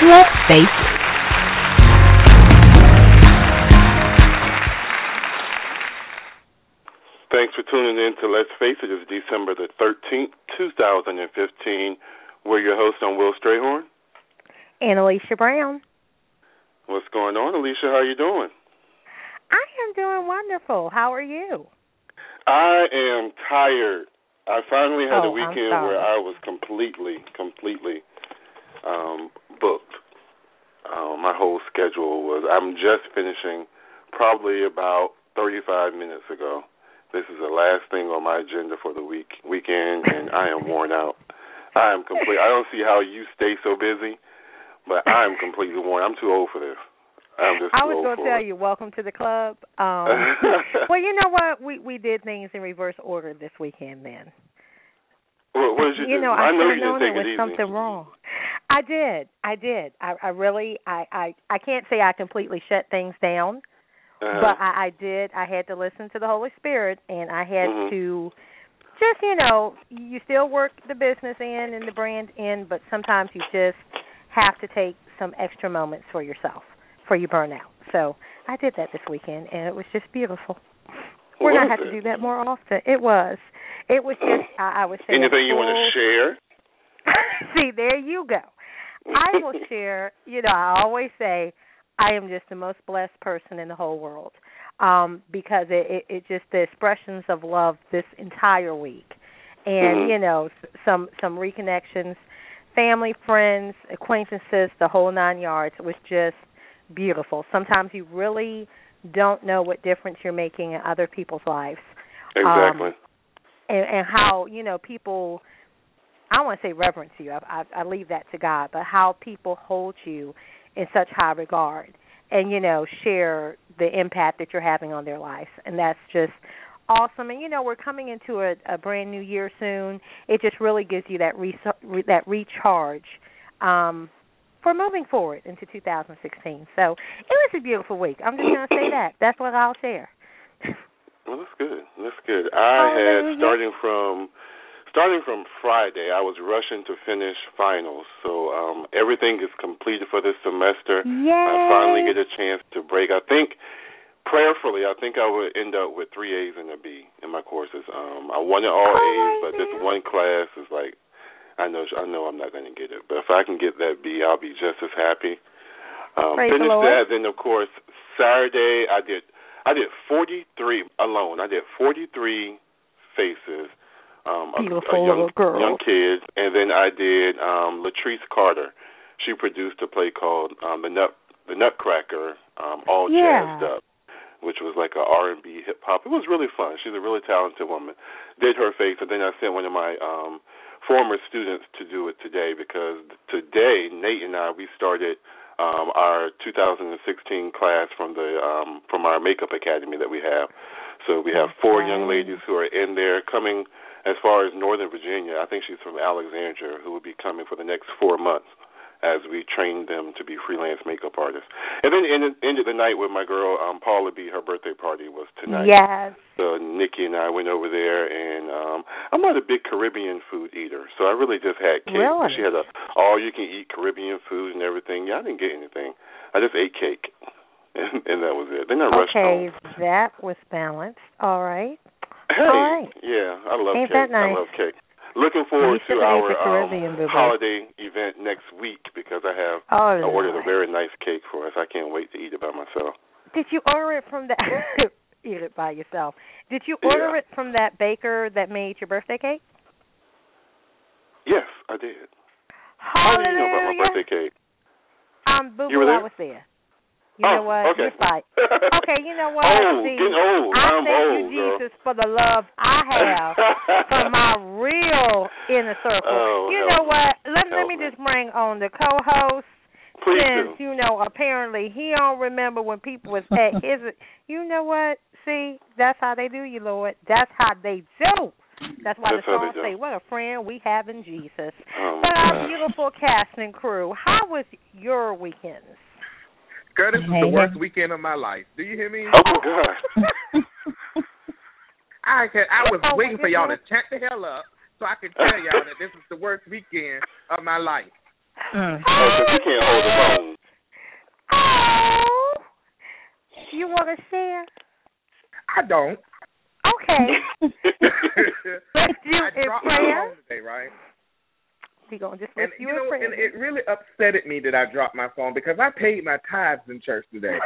Let's face it. Thanks for tuning in to Let's Face It. It's December the 13th, 2015. We're your hosts on Will Strayhorn. And Alicia Brown. What's going on, Alicia? How are you doing? I am doing wonderful. How are you? I am tired. I finally had a weekend where I was completely booked. My whole schedule was, I'm just finishing probably about 35 minutes ago. This is the last thing on my agenda for the weekend, and I am worn out. I am complete. I don't see how you stay so busy, but I am completely worn. I'm too old for this. I was going to tell you, welcome to the club. Well, you know what? We did things in reverse order this weekend then. Well, what did you do? I know you didn't take it easy. There was something wrong. I did. I really can't say I completely shut things down. Uh-huh. But I did. I had to listen to the Holy Spirit, and I had to just, you still work the business in and the brand in, but sometimes you just have to take some extra moments for yourself, for your burnout. So I did that this weekend, and it was just beautiful. We're going to have to do that more often. It was just, I was saying. Anything you want to share? See, there you go. I will share, I always say, I am just the most blessed person in the whole world because it just the expressions of love this entire week. And, some reconnections, family, friends, acquaintances, the whole nine yards was just beautiful. Sometimes you really don't know what difference you're making in other people's lives. Exactly. And how, people, I don't want to say reverence you. I leave that to God. But how people hold you in such high regard and, share the impact that you're having on their lives. And that's just awesome. And, we're coming into a brand new year soon. It just really gives you that recharge for moving forward into 2016. So it was a beautiful week. I'm just going to say that. That's what I'll share. Well, that's good. That's good. I had, starting from Friday, I was rushing to finish finals. So everything is completed for this semester. Yay. I finally get a chance to break. I think I would end up with 3 A's and a B in my courses. I wanted all A's, but this one class is like, I know I'm not going to get it. But if I can get that B, I'll be just as happy. Finish that. Then, of course, Saturday, I did 43 alone. I did 43 faces. Beautiful little girl. Young kids. And then I did Latrice Carter. She produced a play called The Nutcracker, All Jazzed Up, which was like a R&B hip-hop. It was really fun. She's a really talented woman. Did her face, and then I sent one of my former students to do it today because today Nate and I, we started our 2016 class from our makeup academy that we have. So we have four young ladies who are in there coming – as far as Northern Virginia, I think she's from Alexandria, who will be coming for the next 4 months as we train them to be freelance makeup artists. And then ended the night with my girl, Paula B. Her birthday party was tonight. Yes. So Nikki and I went over there, and I'm not a big Caribbean food eater, so I really just had cake. Really? She had a all-you-can-eat Caribbean food and everything. Yeah, I didn't get anything. I just ate cake, and that was it. Then I rushed home. Okay, that was balanced. All right. Hey, right. Yeah, I love Ain't cake. That nice? I love cake. Looking forward to our holiday event next week because I ordered a very nice cake for us. I can't wait to eat it by myself. Did you order it from that? Eat it by yourself. Did you order it from that baker that made your birthday cake? Yes, I did. How do you know about my birthday cake? You were there? I was there. You know what? Okay. You're fine. Okay, you know what? I thank you, Jesus, for the love I have for my real inner circle. Let me just bring on the co-host Please do. You know, apparently he don't remember when people was at his. You know what? See, that's how they do you, Lord. That's how they do. That's why the song say, "What a friend we have in Jesus." Oh, but our beautiful cast and crew, how was your weekend? Girl, this was the worst weekend of my life. Do you hear me? Oh my God! I was waiting for y'all to check the hell up so I could tell y'all that this was the worst weekend of my life. Oh, you can't hold the phone. Oh, you want to share? I don't. Okay. But you in prayer? Today, right? We gonna just lift you in prayer. And it really upsetted me that I dropped my phone because I paid my tithes in church today.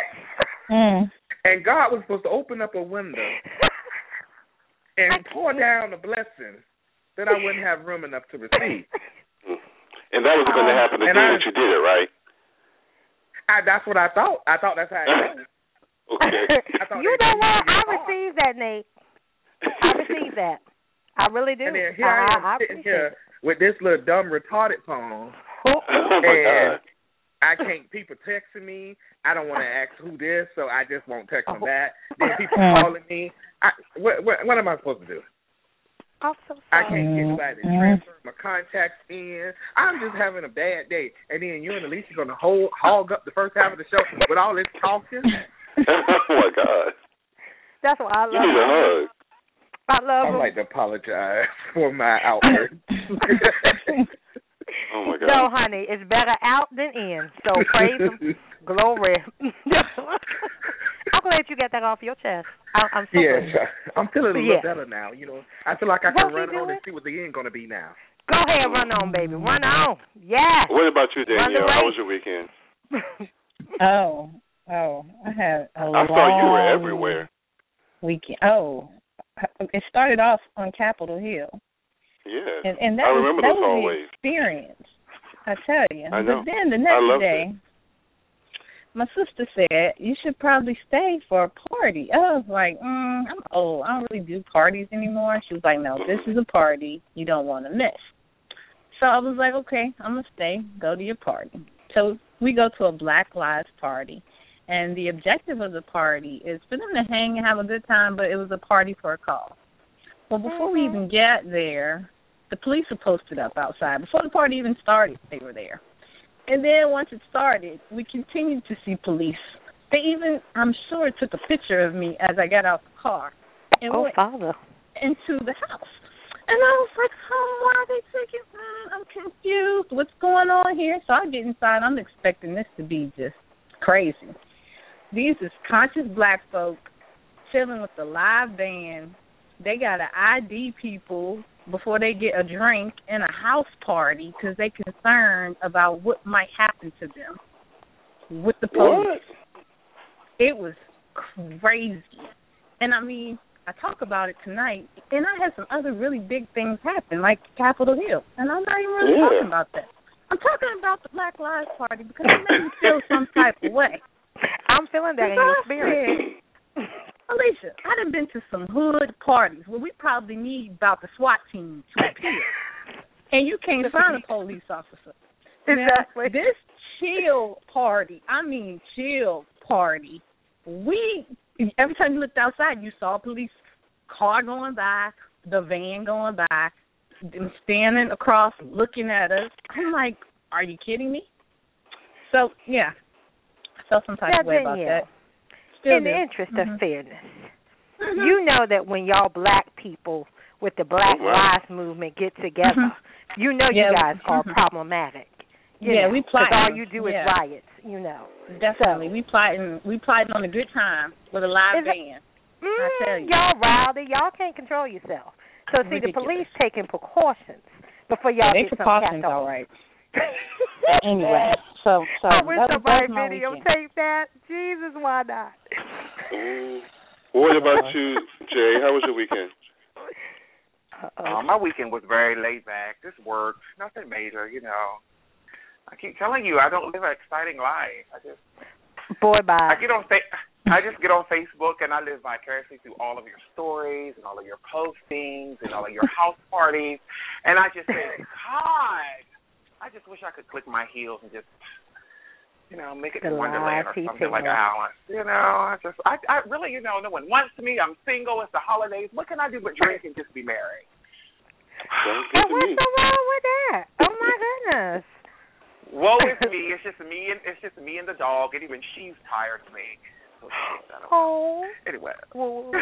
And God was supposed to open up a window and pour down a blessing that I wouldn't have room enough to receive. And that was going to happen the day that you did it, right? That's what I thought. I thought that's how it was. Okay. You know what? I received that, Nate. I received that. I really do. And then here I am sitting here with this little dumb retarded phone. Oh my God. I can't. People texting me. I don't want to ask who this, so I just won't text them that. Then people calling me. What am I supposed to do? I'm so sorry. I can't get anybody to transfer my contacts in. I'm just having a bad day. And then you and Alicia are going to hog up the first half of the show with all this talking. Oh, my God. That's what I love. You need a hug. I'd like to apologize for my outburst. Oh, my God. No, honey, it's better out than in. So praise him. Glory. I'm glad you got that off your chest. I'm so glad. I'm feeling a little better now. You know, I feel like I can run on and see what the end going to be now. Go ahead, run on, baby. Run on. Yeah. What about you, Danielle? How was your weekend? Oh, I had a long. I thought you were everywhere. Weekend. Oh, it started off on Capitol Hill. Yeah, and that I remember that was always. The experience, I tell you. I know. But then the next day, my sister said, you should probably stay for a party. I was like, I'm old. I don't really do parties anymore. She was like, no, this is a party you don't want to miss. So I was like, okay, I'm going to stay, go to your party. So we go to a Black Lives party, and the objective of the party is for them to hang and have a good time, but it was a party for a cause. Well, before we even get there, the police were posted up outside. Before the party even started, they were there. And then once it started, we continued to see police. They even, I'm sure, took a picture of me as I got out the car and went into the house. And I was like, oh, why are they taking I'm confused. What's going on here? So I get inside. I'm expecting this to be just crazy. These is conscious Black folk chilling with the live band. They got to ID people before they get a drink and a house party because they concerned about what might happen to them with the police. What? It was crazy. And, I mean, I talk about it tonight, and I had some other really big things happen, like Capitol Hill, and I'm not even really talking about that. I'm talking about the Black Lives Party because it made me feel some type of way. I'm feeling that in your spirit. Alicia, I done been to some hood parties where we probably need about the SWAT team to appear, and you can't find a police officer. Exactly. Now, this chill party, we every time you looked outside, you saw a police car going by, the van going by, them standing across looking at us. I'm like, are you kidding me? So, yeah, I felt some type of way about that. In the interest of fairness, you know that when y'all Black people with the Black Lives Movement get together, you know you guys are problematic. You know, we plotting. Because all you do is riots, you know. Definitely. So, we plotting on a good time with a live band. I tell you. Y'all rowdy. Y'all can't control yourself. So, see, ridiculous. The police taking precautions before y'all get some precautions, all right. Anyway, so I wish somebody videotaped that. Jesus, why not? What about you, Jay? How was your weekend? My weekend was very laid back. Just work, nothing major, you know. I keep telling you, I don't live an exciting life. I just I just get on Facebook and I live vicariously through all of your stories and all of your postings and all of your house parties, and I just say, God. I just wish I could click my heels and just you know, make it to Wonderland or something like Alan. You know, I really, you know, no one wants me. I'm single. It's the holidays. What can I do but drink and just be married? And what's so wrong with that? Oh my goodness. Woe is me. It's just me and the dog, and even she's tired of me. Oh. Anyway. Oh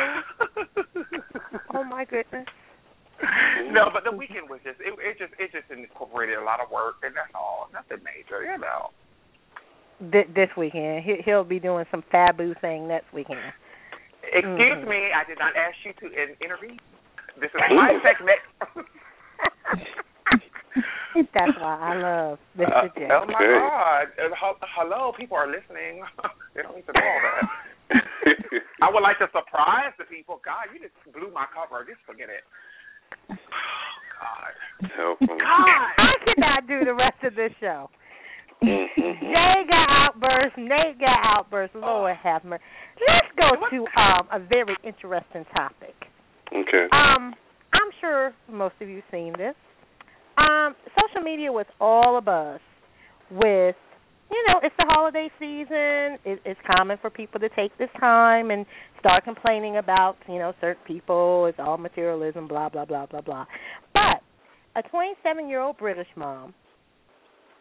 my goodness. No, but the weekend was just it just incorporated a lot of work, and that's all. Nothing major, you know. This weekend, he'll be doing some fabu thing next weekend. Excuse me, I did not ask you to intervene. This is my segment. That's why I love Mr. Jay. Oh, my God. Hello, people are listening. They don't need to know all that. I would like to surprise the people. God, you just blew my cover. Just forget it. Oh, God. Help me. God, I cannot do the rest of this show. Jay got outbursts. Nate got outbursts. Lord have mercy. Let's go to a very interesting topic. Okay. I'm sure most of you seen this. Social media was all abuzz with, you know, it's the holiday season. It's common for people to take this time and start complaining about, you know, certain people. It's all materialism, blah, blah, blah, blah, blah. But a 27-year-old British mom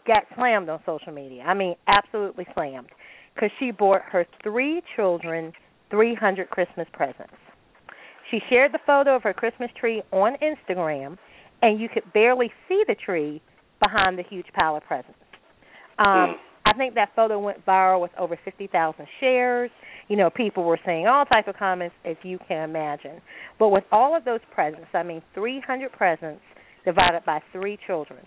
got slammed on social media. I mean, absolutely slammed, because she bought her 3 children 300 Christmas presents. She shared the photo of her Christmas tree on Instagram, and you could barely see the tree behind the huge pile of presents. I think that photo went viral with over 50,000 shares. You know, people were saying all types of comments, as you can imagine. But with all of those presents, I mean 300 presents divided by 3 children,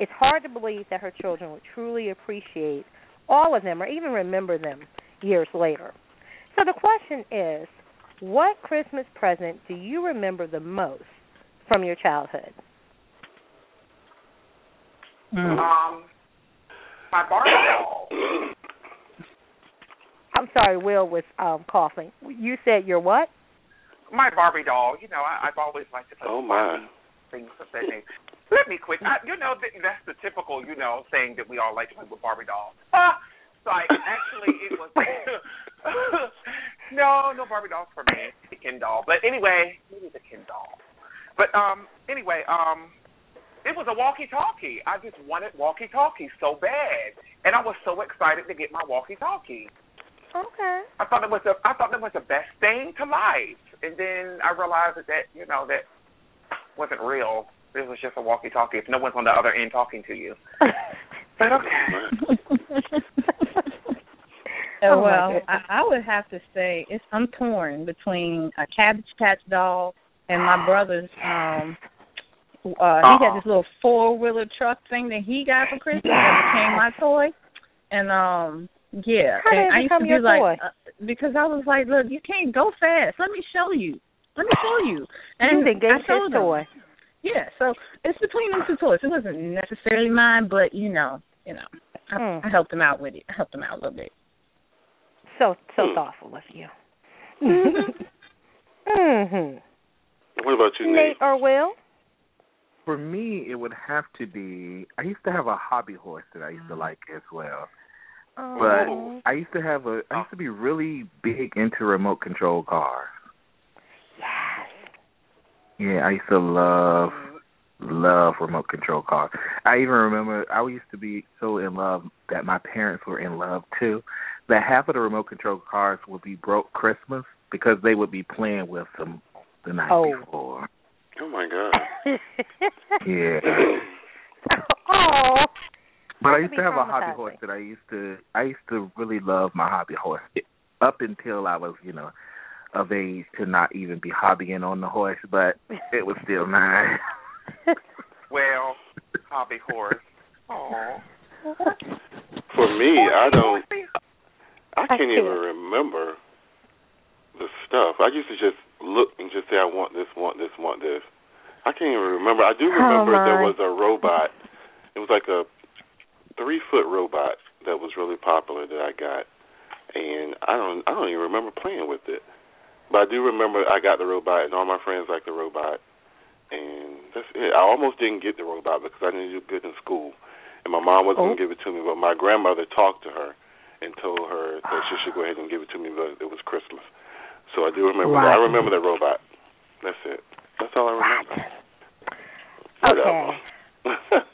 it's hard to believe that her children would truly appreciate all of them or even remember them years later. So the question is, what Christmas present do you remember the most from your childhood? My Barbie doll. I'm sorry, Will was coughing. You said your what? My Barbie doll. You know, I've always liked to play things of that name. Let me quit. You know, that's the typical, you know, thing that we all like to play with Barbie dolls. Like, actually, it was no Barbie dolls for me. It's the Ken doll. But anyway, maybe the Ken doll. But it was a walkie-talkie. I just wanted walkie-talkie so bad, and I was so excited to get my walkie-talkie. Okay. I thought that was the best thing to life, and then I realized that you know that wasn't real. This was just a walkie-talkie. If no one's on the other end talking to you, but okay. Well, I would have to say I'm torn between a Cabbage Patch doll. And my brother's, he had this little 4-wheeler truck thing that he got for Christmas that became my toy. And, I used to be like, because I was like, look, you can't go fast. Let me show you. And I showed him. Yeah, so it's between those 2 toys. It wasn't necessarily mine, but, you know, I helped him out with it. I helped him out a little bit. So thoughtful of you. Mm-hmm. What about you, Nate? Nate or Will? For me, it would have to be, I used to have a hobby horse that I used to like as well. Oh. But I used to be really big into remote control cars. Yes. Yeah, I used to love remote control cars. I even remember I used to be so in love that my parents were in love, too, that half of the remote control cars would be broke Christmas because they would be playing with them the night before. Oh, my God. Yeah. Oh. But I used to have a hobby horse that I used to really love my hobby horse up until I was, you know, of age to not even be hobbying on the horse, but it was still mine. Well, hobby horse. Oh. For me, I can't even remember the stuff. I used to just look and just say, I want this, want this, want this. I can't even remember. I do remember there was a robot. It was like a 3-foot robot that was really popular that I got, and I don't even remember playing with it. But I do remember I got the robot, and all my friends liked the robot, and that's it. I almost didn't get the robot because I didn't do good in school, and my mom wasn't going to give it to me, but my grandmother talked to her, and told her that she should go ahead and give it to me, but it was Christmas. So I do remember that. I remember that robot. That's it. That's all I remember. Okay.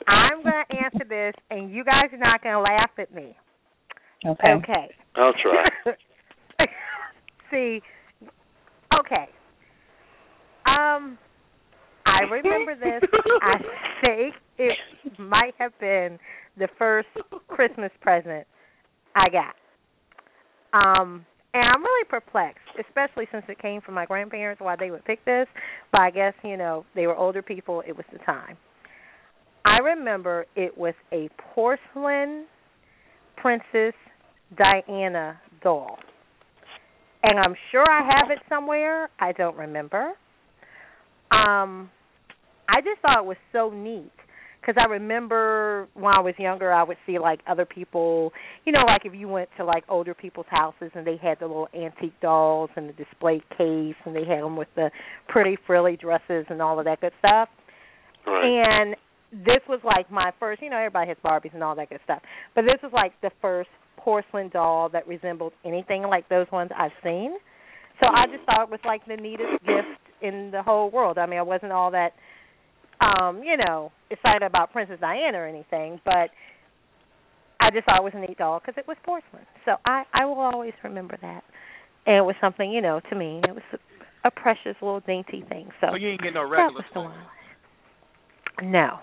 I'm going to answer this, and you guys are not going to laugh at me. Okay. I'll try. See, okay. I remember this. I think it might have been the first Christmas present I got. And I'm really perplexed, especially since it came from my grandparents, why they would pick this. But I guess, you know, they were older people. It was the time. I remember it was a porcelain Princess Diana doll. And I'm sure I have it somewhere. I don't remember. I just thought it was so neat because I remember when I was younger, I would see, like, other people, you know, like if you went to, like, older people's houses and they had the little antique dolls and the display case and they had them with the pretty frilly dresses and all of that good stuff. Right. And this was, like, my first, you know, everybody has Barbies and all that good stuff, but this was, like, the first porcelain doll that resembled anything like those ones I've seen. So I just thought it was, like, the neatest gift in the whole world. I mean, I wasn't all that, you know, excited about Princess Diana or anything, but I just thought it was a neat doll because it was porcelain. So I will always remember that. And it was something, you know, to me, it was a precious little dainty thing. So you didn't get no regular stuff? No.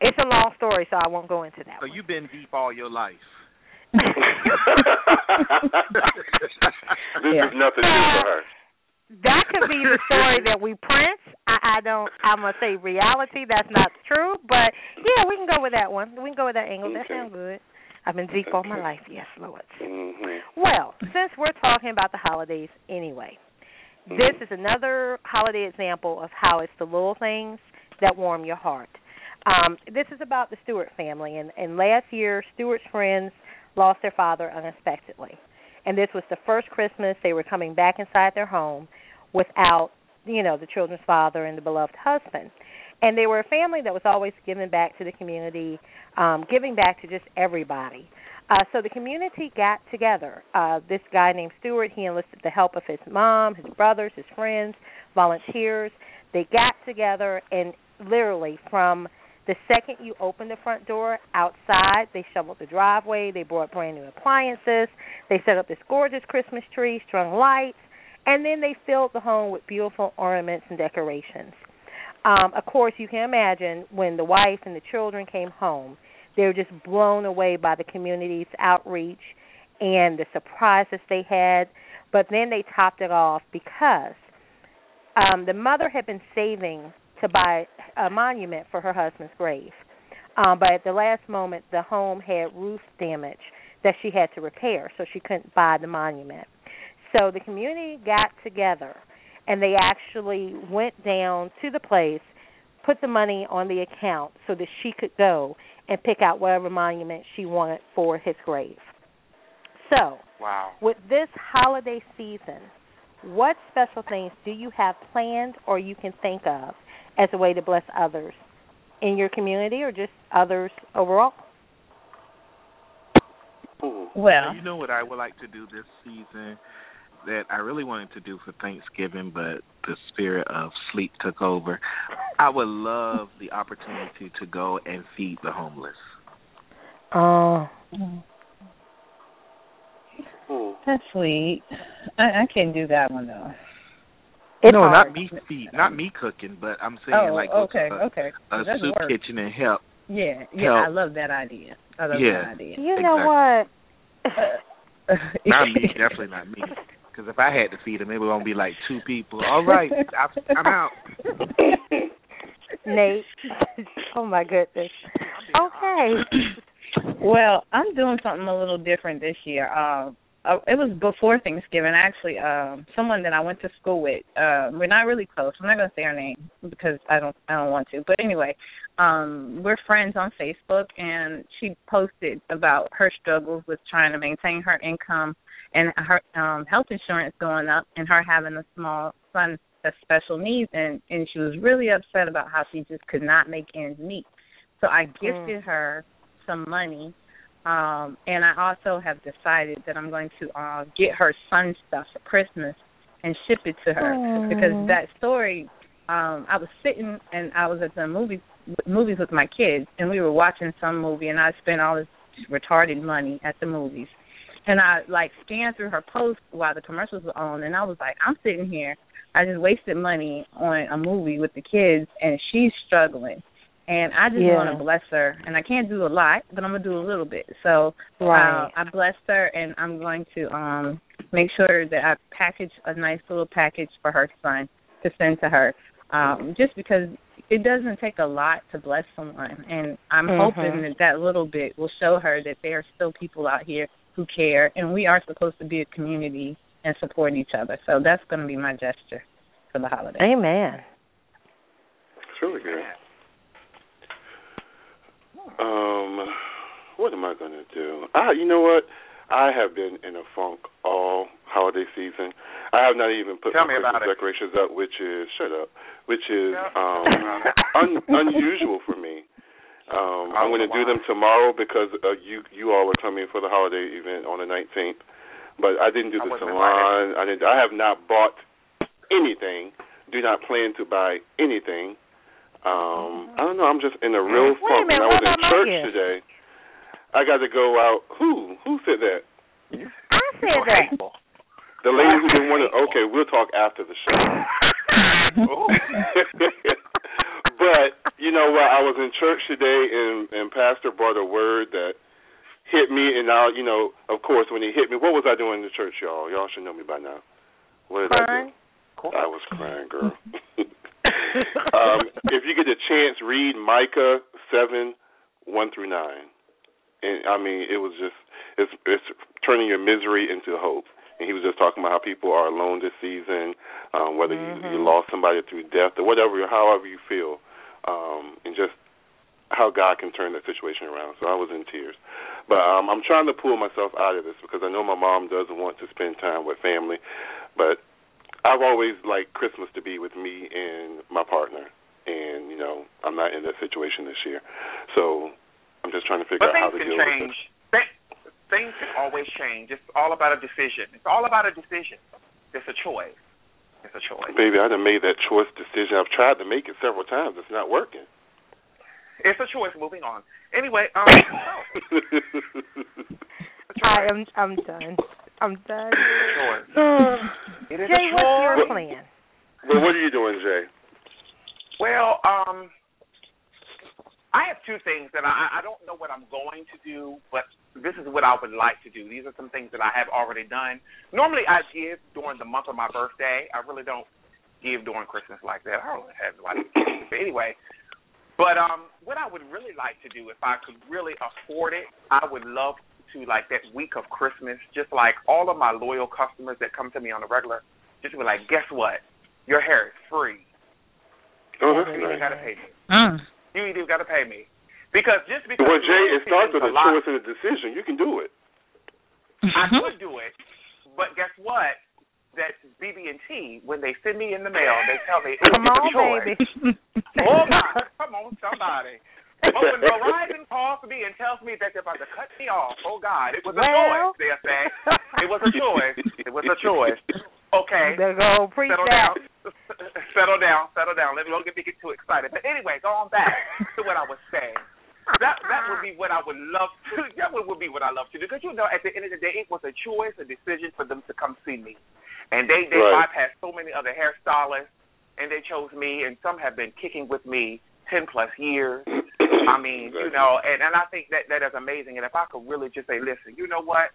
It's a long story, so I won't go into that. So you've been deep all your life. This is nothing new for her. That could be the story that we print. I'm going to say reality. That's not true. But, yeah, we can go with that one. We can go with that angle. Okay. That sounds good. I've been deep all my life. Yes, Lord. Mm-hmm. Well, since we're talking about the holidays anyway, this is another holiday example of how it's the little things that warm your heart. This is about the Stewart family. And last year, Stewart's friends lost their father unexpectedly. And this was the first Christmas they were coming back inside their home without, you know, the children's father and the beloved husband. And they were a family that was always giving back to the community, giving back to just everybody. So the community got together. This guy named Stewart, he enlisted the help of his mom, his brothers, his friends, volunteers. They got together, and literally from the second you opened the front door outside, they shoveled the driveway, they brought brand new appliances, they set up this gorgeous Christmas tree, strung lights, and then they filled the home with beautiful ornaments and decorations. Of course, you can imagine when the wife and the children came home, they were just blown away by the community's outreach and the surprises they had. But then they topped it off because the mother had been saving to buy a monument for her husband's grave. But at the last moment, the home had roof damage that she had to repair, so she couldn't buy the monument. So the community got together, and they actually went down to the place, put the money on the account so that she could go and pick out whatever monument she wanted for his grave. So with this holiday season, what special things do you have planned or you can think of as a way to bless others in your community or just others overall? Well, you know what I would like to do this season that I really wanted to do for Thanksgiving, but the spirit of sleep took over. I would love the opportunity to go and feed the homeless. That's sweet. I can't do that one, though. It's hard. Not me cooking, but I'm saying a soup kitchen and help. Yeah, I love that idea. That idea. You know what? Not me, definitely not me. Because if I had to feed them, it would only be like two people. All right, I'm out. Nate, oh my goodness. Okay. Well, I'm doing something a little different this year. It was before Thanksgiving, actually. Someone that I went to school with, we're not really close. I'm not going to say her name because I don't want to. But anyway, we're friends on Facebook, and she posted about her struggles with trying to maintain her income and her health insurance going up and her having a small son that's special needs. And she was really upset about how she just could not make ends meet. So I gifted her some money And I also have decided that I'm going to get her son stuff for Christmas and ship it to her. Aww. Because that story, I was sitting and I was at the movies with my kids, and we were watching some movie, and I spent all this retarded money at the movies. And I, like, scanned through her post while the commercials were on, and I was like, I'm sitting here. I just wasted money on a movie with the kids, and she's struggling. And I just want to bless her. And I can't do a lot, but I'm going to do a little bit. So I blessed her, and I'm going to make sure that I package a nice little package for her son to send to her, just because it doesn't take a lot to bless someone. And I'm hoping that that little bit will show her that there are still people out here who care, and we are supposed to be a community and support each other. So that's going to be my gesture for the holiday. Amen. That's really good. What am I going to do? You know what? I have been in a funk all holiday season. I have not even put my Christmas decorations up, unusual for me. I'm going to do them tomorrow because you all are coming for the holiday event on the 19th. But I didn't do the salon. I have not bought anything. Do not plan to buy anything. I don't know. I'm just in a real funk. When I was in church today, I got to go out. Who said that? I said that. The lady who didn't want to. Okay, we'll talk after the show. But you know what? I was in church today, and Pastor brought a word that hit me, and now, you know, of course, when he hit me, what was I doing in the church, y'all? Y'all should know me by now. What did I do? I was crying, girl. If you get a chance, read Micah 7, 1 through 9. And, I mean, it was just, it's turning your misery into hope. And he was just talking about how people are alone this season, whether you lost somebody through death or whatever, however you feel, and just how God can turn that situation around. So I was in tears. But I'm trying to pull myself out of this because I know my mom doesn't want to spend time with family. But I've always liked Christmas to be with me and my partner. And, you know, I'm not in that situation this year. So I'm just trying to figure out how to deal with it. Things can always change. It's all about a decision. It's all about a decision. It's a choice. It's a choice. Baby, I done made that choice decision. I've tried to make it several times. It's not working. It's a choice. Moving on. Anyway, I'm done. I'm done. It's a choice. It is Jay, a choice. What's your plan? Well, what are you doing, Jay? Well, I have two things that I don't know what I'm going to do, but this is what I would like to do. These are some things that I have already done. Normally, I give during the month of my birthday. I really don't give during Christmas like that. I don't have nobody. But anyway. But what I would really like to do, if I could really afford it, I would love to, like, that week of Christmas, just like all of my loyal customers that come to me on the regular, just be like, guess what? Your hair is free. Oh, that's nice. You got to pay me. You either got to pay me. Because well, Jay, it starts with a choice and a decision. You can do it. I could do it, but guess what? That BB&T, when they send me in the mail, they tell me it's a choice. Oh, my. Come on, somebody. But when Verizon calls me and tells me that they're about to cut me off, oh, God, it was a choice, they're saying. It was a choice. It was a choice. Okay. They're going to preach out. Settle down. Let me don't get me too excited. But anyway, going back to what I was saying. That would be what I would love to do. That would be what I love to do. Because, you know, at the end of the day, it was a choice, a decision for them to come see me. And they bypassed so many other hairstylists, and they chose me, and some have been kicking with me 10-plus years. I mean, you know, and I think that is amazing. And if I could really just say, listen, you know what,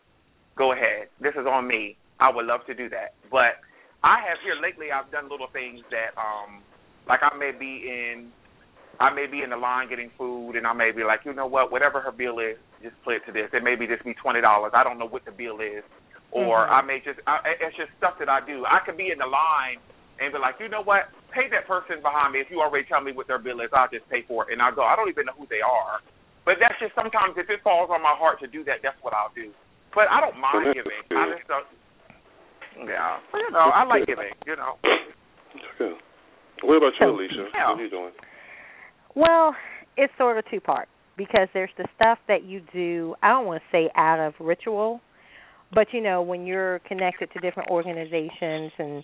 go ahead. This is on me. I would love to do that. But I have here lately, I've done little things that, like I may be in the line getting food, and I may be like, you know what, whatever her bill is, just play it to this. It may be just be $20. I don't know what the bill is. Or I may just, it's just stuff that I do. I could be in the line and be like, you know what, pay that person behind me. If you already tell me what their bill is, I'll just pay for it. And I'll go, I don't even know who they are. But that's just sometimes if it falls on my heart to do that, that's what I'll do. But I don't mind giving. I just don't. Yeah. But, you know, I like giving, you know. Okay. What about you, Alicia? Yeah. What are you doing? Well, it's sort of two-part. because there's the stuff that you do, I don't want to say out of ritual, but, you know, when you're connected to different organizations and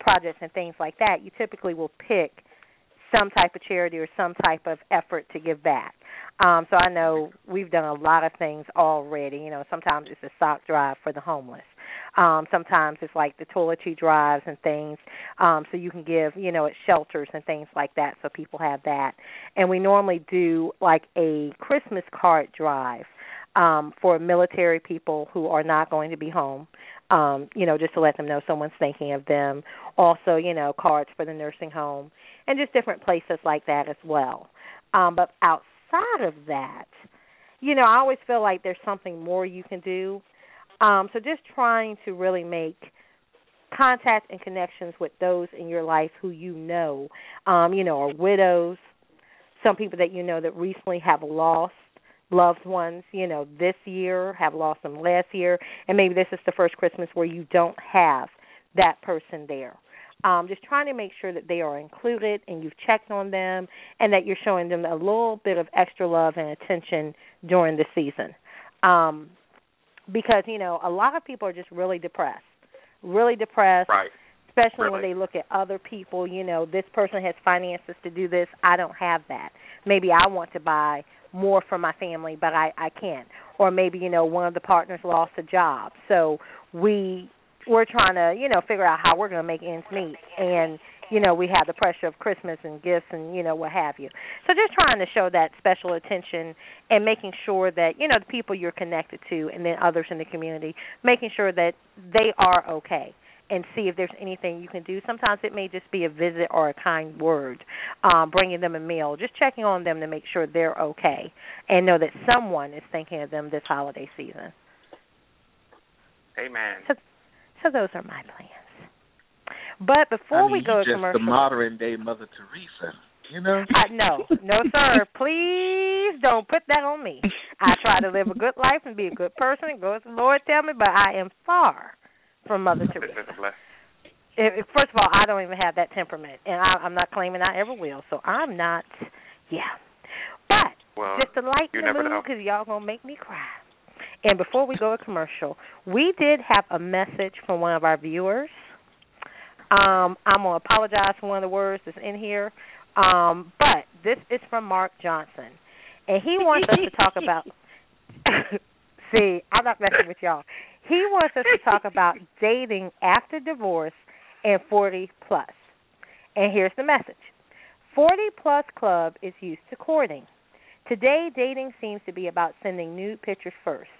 projects and things like that, you typically will pick some type of charity or some type of effort to give back. So I know we've done a lot of things already. You know, sometimes it's a sock drive for the homeless. Sometimes it's like the toiletry drives and things, so you can give, you know, at shelters and things like that, so people have that. And we normally do like a Christmas card drive for military people who are not going to be home, you know, just to let them know someone's thinking of them. Also, you know, cards for the nursing home and just different places like that as well. But outside of that, you know, I always feel like there's something more you can do. So just trying to really make contact and connections with those in your life who you know, are widows, some people that you know that recently have lost loved ones, you know, this year, have lost them last year, and maybe this is the first Christmas where you don't have that person there. Just trying to make sure that they are included and you've checked on them and that you're showing them a little bit of extra love and attention during the season. Because, you know, a lot of people are just really depressed, right. Especially really. When they look at other people. You know, this person has finances to do this. I don't have that. Maybe I want to buy more for my family, but I can't. Or maybe, you know, one of the partners lost a job. So we're trying to, you know, figure out how we're going to make ends meet. And, you know, we have the pressure of Christmas and gifts and, you know, what have you. So just trying to show that special attention and making sure that, you know, the people you're connected to and then others in the community, making sure that they are okay and see if there's anything you can do. Sometimes it may just be a visit or a kind word, bringing them a meal, just checking on them to make sure they're okay and know that someone is thinking of them this holiday season. Amen. So those are my plans. But before we go to commercial, the modern day Mother Teresa, you know. No, sir. Please don't put that on me. I try to live a good life and be a good person and go as the Lord tell me, but I am far from Mother Teresa. First of all, I don't even have that temperament, and I'm not claiming I ever will. So I'm not. Yeah, but well, just to lighten the mood, because y'all gonna make me cry. And before we go to commercial, we did have a message from one of our viewers. I'm going to apologize for one of the words that's in here, but this is from Mark Johnson, and he wants us to talk about, see, I'm not messing with y'all, he wants us to talk about dating after divorce and 40 plus. And here's the message. 40 plus club is used to courting. Today, dating seems to be about sending nude pictures first.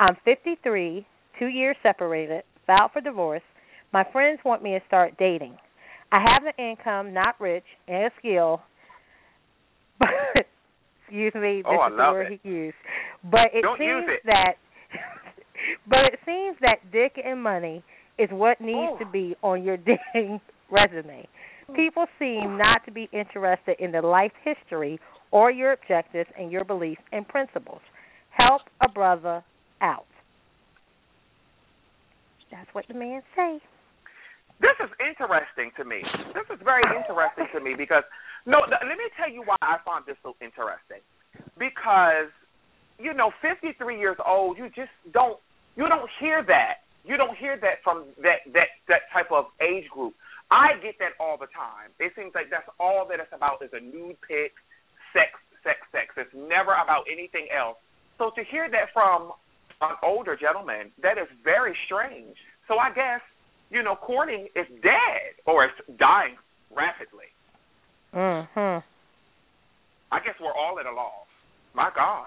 I'm 53, 2 years separated, filed for divorce. My friends want me to start dating. I have an income, not rich, and a skill. But, excuse me, this is the word he used. But it seems that, dick and money is what needs to be on your dating resume. People seem not to be interested in the life history or your objectives and your beliefs and principles. Help a brother out. That's what the man say. This is interesting to me. This is very interesting to me because, let me tell you why I found this so interesting. Because, 53 years old, you just don't hear that. You don't hear that from that type of age group. I get that all the time. It seems like that's all that it's about is a nude pic, sex. It's never about anything else. So to hear that from an older gentleman, that is very strange. So I guess, courting is dead, or it's dying rapidly. Mm-hmm. I guess we're all at a loss. My God.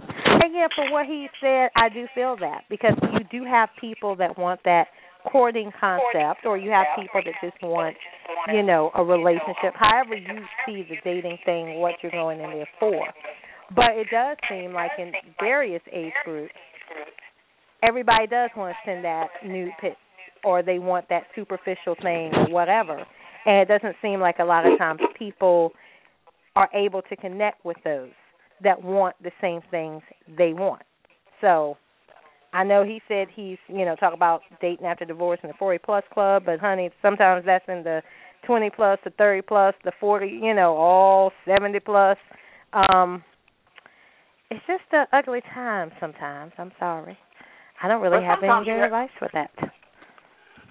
And, yeah, for what he said, I do feel that, because you do have people that want that courting concept, or you have people that just want, a relationship. However you see the dating thing, what you're going in there for. But it does seem like in various age groups, everybody does want to send that nude pic, or they want that superficial thing or whatever. And it doesn't seem like a lot of times people are able to connect with those that want the same things they want. So I know he said he's, talk about dating after divorce in the 40-plus club, but, honey, sometimes that's in the 20-plus, the 30-plus, the 40, all 70-plus. it's just an ugly time sometimes. I'm sorry. I don't really have any good advice for that.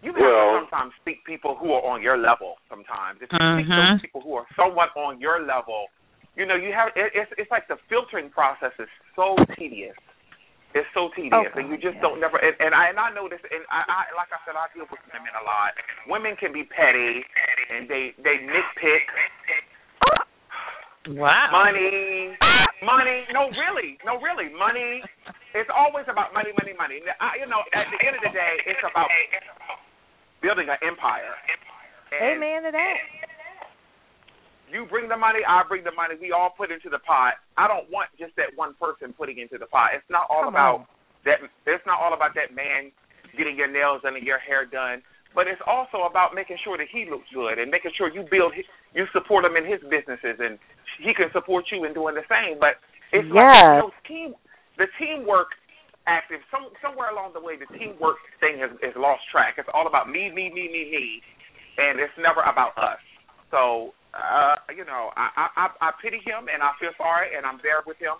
You have to sometimes speak people who are on your level sometimes. If you speak to people who are somewhat on your level, you know, you have it's like the filtering process is so tedious. It's so tedious, and you just don't never. And I know this, and I like I said, I deal with women a lot. Women can be petty, and they nitpick. Wow. Money. No, really, money. It's always about money. You know, at the end of the day, it's about building an empire. And amen to that. You bring the money, I bring the money. We all put into the pot. I don't want just that one person putting into the pot. It's not all about that. It's not all about that man getting your nails done and your hair done. But it's also about making sure that he looks good and making sure you you support him in his businesses and he can support you in doing the same. But it's like the teamwork active. Somewhere along the way, the teamwork thing has lost track. It's all about me, and it's never about us. So. You know, I pity him, and I feel sorry, and I'm there with him.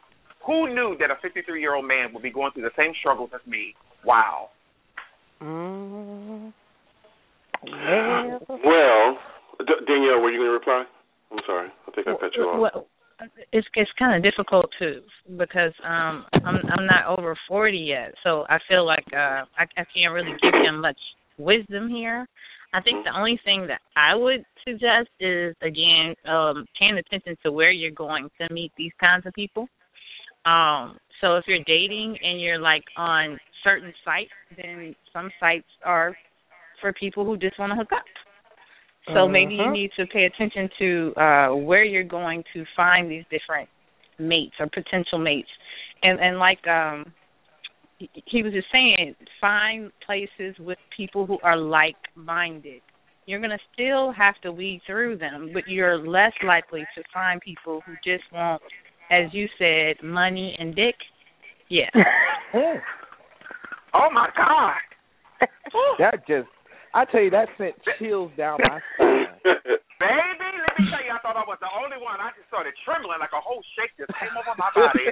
Who knew that a 53-year-old man would be going through the same struggles as me? Wow. Yeah. Well, Danielle, were you going to reply? I'm sorry. I think I cut you off. Well, it's kind of difficult, too, because I'm not over 40 yet, so I feel like I can't really give him much wisdom here. I think the only thing that I would suggest is, again, paying attention to where you're going to meet these kinds of people. So if you're dating and you're, like, on certain sites, then some sites are for people who just want to hook up. So maybe you need to pay attention to where you're going to find these different mates or potential mates. And like he was just saying, find places with people who are like-minded. You're going to still have to weed through them, but you're less likely to find people who just want, as you said, money and dick. Yeah. Oh, my God. That just, I tell you, that sent chills down my spine. Baby, let me tell you, I thought I was the only one. I just started trembling like a whole shake just came over my body.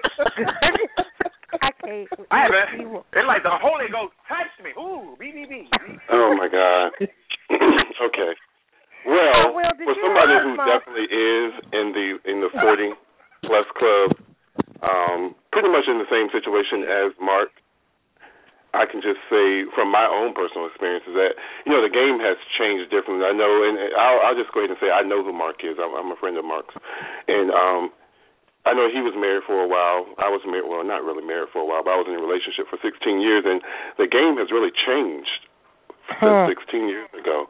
I can't. It's like the Holy Ghost touched me. Ooh, BBB. Oh, my God. Okay. Well, for somebody who definitely is in the 40-plus club, pretty much in the same situation as Mark, I can just say from my own personal experiences that, you know, the game has changed differently. I know, and I'll just go ahead and say I know who Mark is. I'm a friend of Mark's. And I know he was married for a while. I was married, well, not really married for a while, but I was in a relationship for 16 years, and the game has really changed since 16 years ago.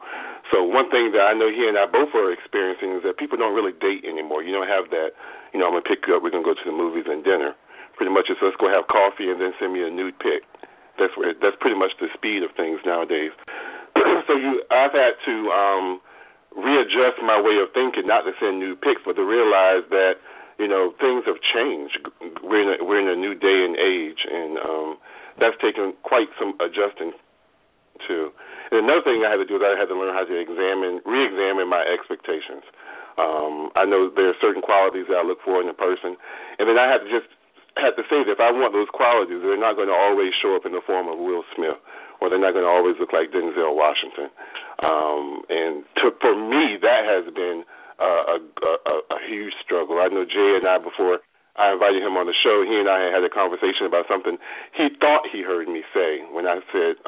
So one thing that I know he and I both are experiencing is that people don't really date anymore. You don't have that, you know, I'm going to pick you up, we're going to go to the movies and dinner. Pretty much it's let's go have coffee and then send me a nude pic. That's pretty much the speed of things nowadays. So I've had to readjust my way of thinking, not to send nude pics, but to realize that, you know, things have changed. We're in a new day and age, and that's taken quite some adjusting to. And another thing I had to do is I had to learn how to re-examine my expectations. I know there are certain qualities that I look for in a person, and then I had to say that if I want those qualities, they're not going to always show up in the form of Will Smith, or they're not going to always look like Denzel Washington. For me, that has been a huge struggle. I know Jay and I, before I invited him on the show, he and I had a conversation about something he thought he heard me say when I said,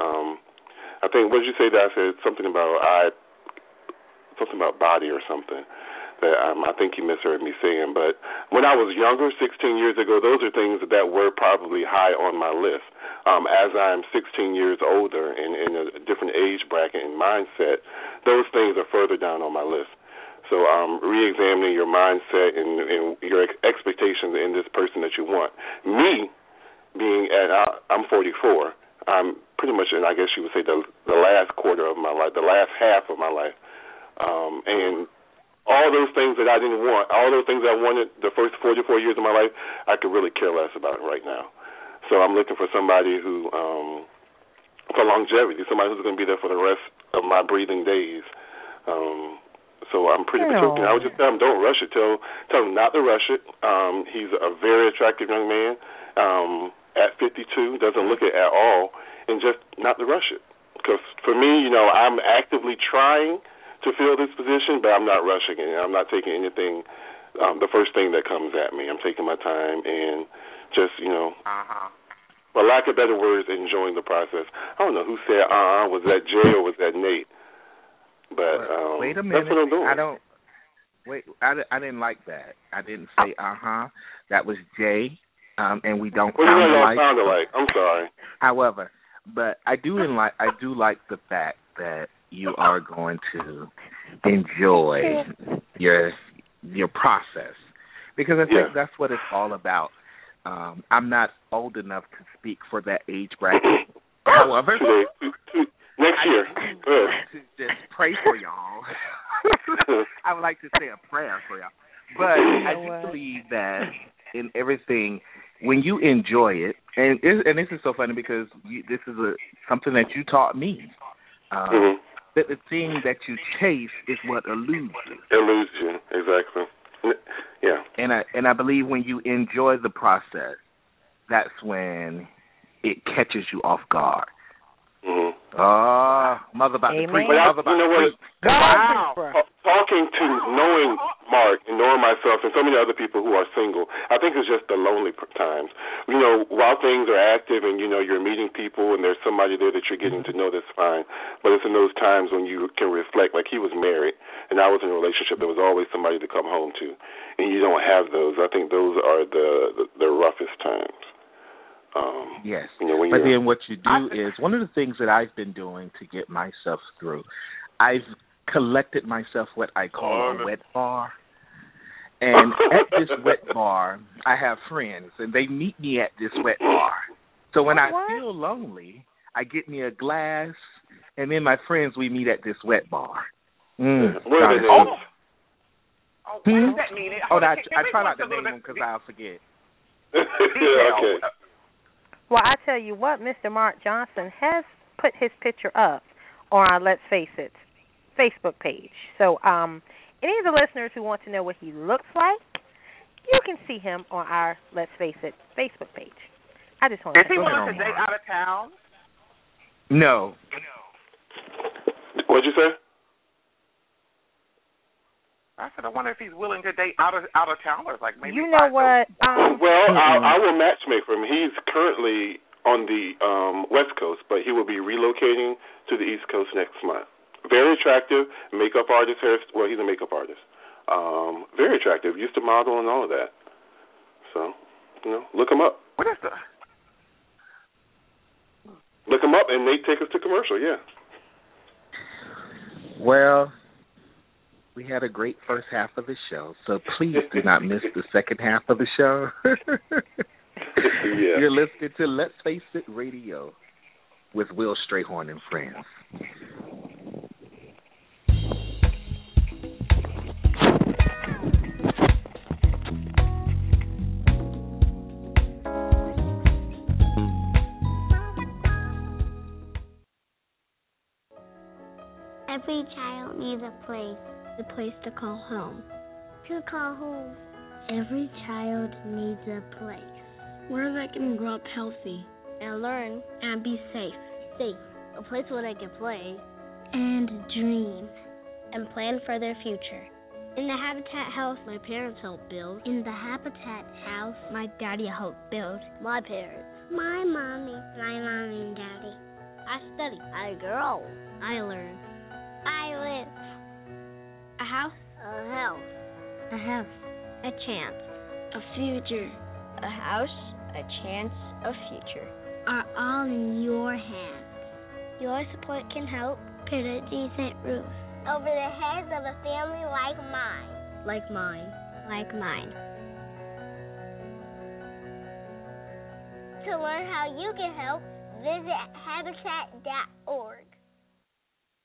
I think, what did you say that I said? Something about body or something that I think he misheard me saying. But when I was younger, 16 years ago, those are things that were probably high on my list. As I'm 16 years older and in a different age bracket and mindset, those things are further down on my list. So re-examining your mindset and your expectations in this person that you want. Me, being I'm 44, I'm pretty much in, I guess you would say, the last quarter of my life, the last half of my life. And all those things that I didn't want, all those things that I wanted the first 44 years of my life, I could really care less about right now. So I'm looking for somebody who, for longevity, somebody who's going to be there for the rest of my breathing days. So I'm pretty particular. I would just tell him don't rush it. Tell him not to rush it. He's a very attractive young man at 52, doesn't look it at all, and just not to rush it. Because for me, you know, I'm actively trying to fill this position, but I'm not rushing it. I'm not taking anything, the first thing that comes at me. I'm taking my time and just, you know, for lack of better words, enjoying the process. I don't know who said, was that Jay or was that Nate? But wait a minute. That's what I'm doing. I didn't like that. I didn't say That was Jay, and we don't. Well, sound alike. I'm sorry. However, but I do like the fact that you are going to enjoy your process, because I think that's what it's all about. I'm not old enough to speak for that age bracket. However. Next year. I would like to just pray for y'all. I would like to say a prayer for y'all. But I do believe that in everything, when you enjoy it, and this is so funny because this is something that you taught me, that the thing that you chase is what eludes you. Eludes you, exactly. Yeah. And I believe when you enjoy the process, that's when it catches you off guard. Mother about to preach. You know what? Talking to knowing Mark and knowing myself and so many other people who are single, I think it's just the lonely times. You know, while things are active and, you know, you're meeting people and there's somebody there that you're getting to know, that's fine. But it's in those times when you can reflect, like he was married and I was in a relationship. There was always somebody to come home to, and you don't have those. I think those are the roughest times. Yes, you know, but then what you do is, one of the things that I've been doing to get myself through, I've collected myself what I call a wet bar. And at this wet bar, I have friends, and they meet me at this wet bar. So when I feel lonely, I get me a glass, and then my friends, we meet at this wet bar. What does that mean? I try not to name them because I'll forget. Okay. Well, I tell you what, Mr. Mark Johnson has put his picture up on our Let's Face It Facebook page. So any of the listeners who want to know what he looks like, you can see him on our Let's Face It Facebook page. I just want to know. Is he willing to date out of town? No. What'd you say? I said, I wonder if he's willing to date out of towners, like maybe. You know what? I will matchmake for him. He's currently on the West Coast, but he will be relocating to the East Coast next month. Very attractive makeup artist. He's a makeup artist. Very attractive. Used to model and all of that. So, you know, look him up. What is that? Look him up, and they take us to commercial. Yeah. Well. We had a great first half of the show, so please do not miss the second half of the show. You're listening to Let's Face It Radio with Will Strayhorn and friends. Every child needs a place. The place to call home. To call home. Every child needs a place where they can grow up healthy and learn and be safe. Safe. A place where they can play and dream and plan for their future. In the Habitat house, my parents helped build. In the Habitat house, my daddy helped build. My parents. My mommy and daddy. I study. I grow. I learn. I live. A house, a house, a house, a chance, a future. A house, a chance, a future are all in your hands. Your support can help put a decent roof over the heads of a family like mine. Like mine. Like mine. To learn how you can help, visit Habitat.org.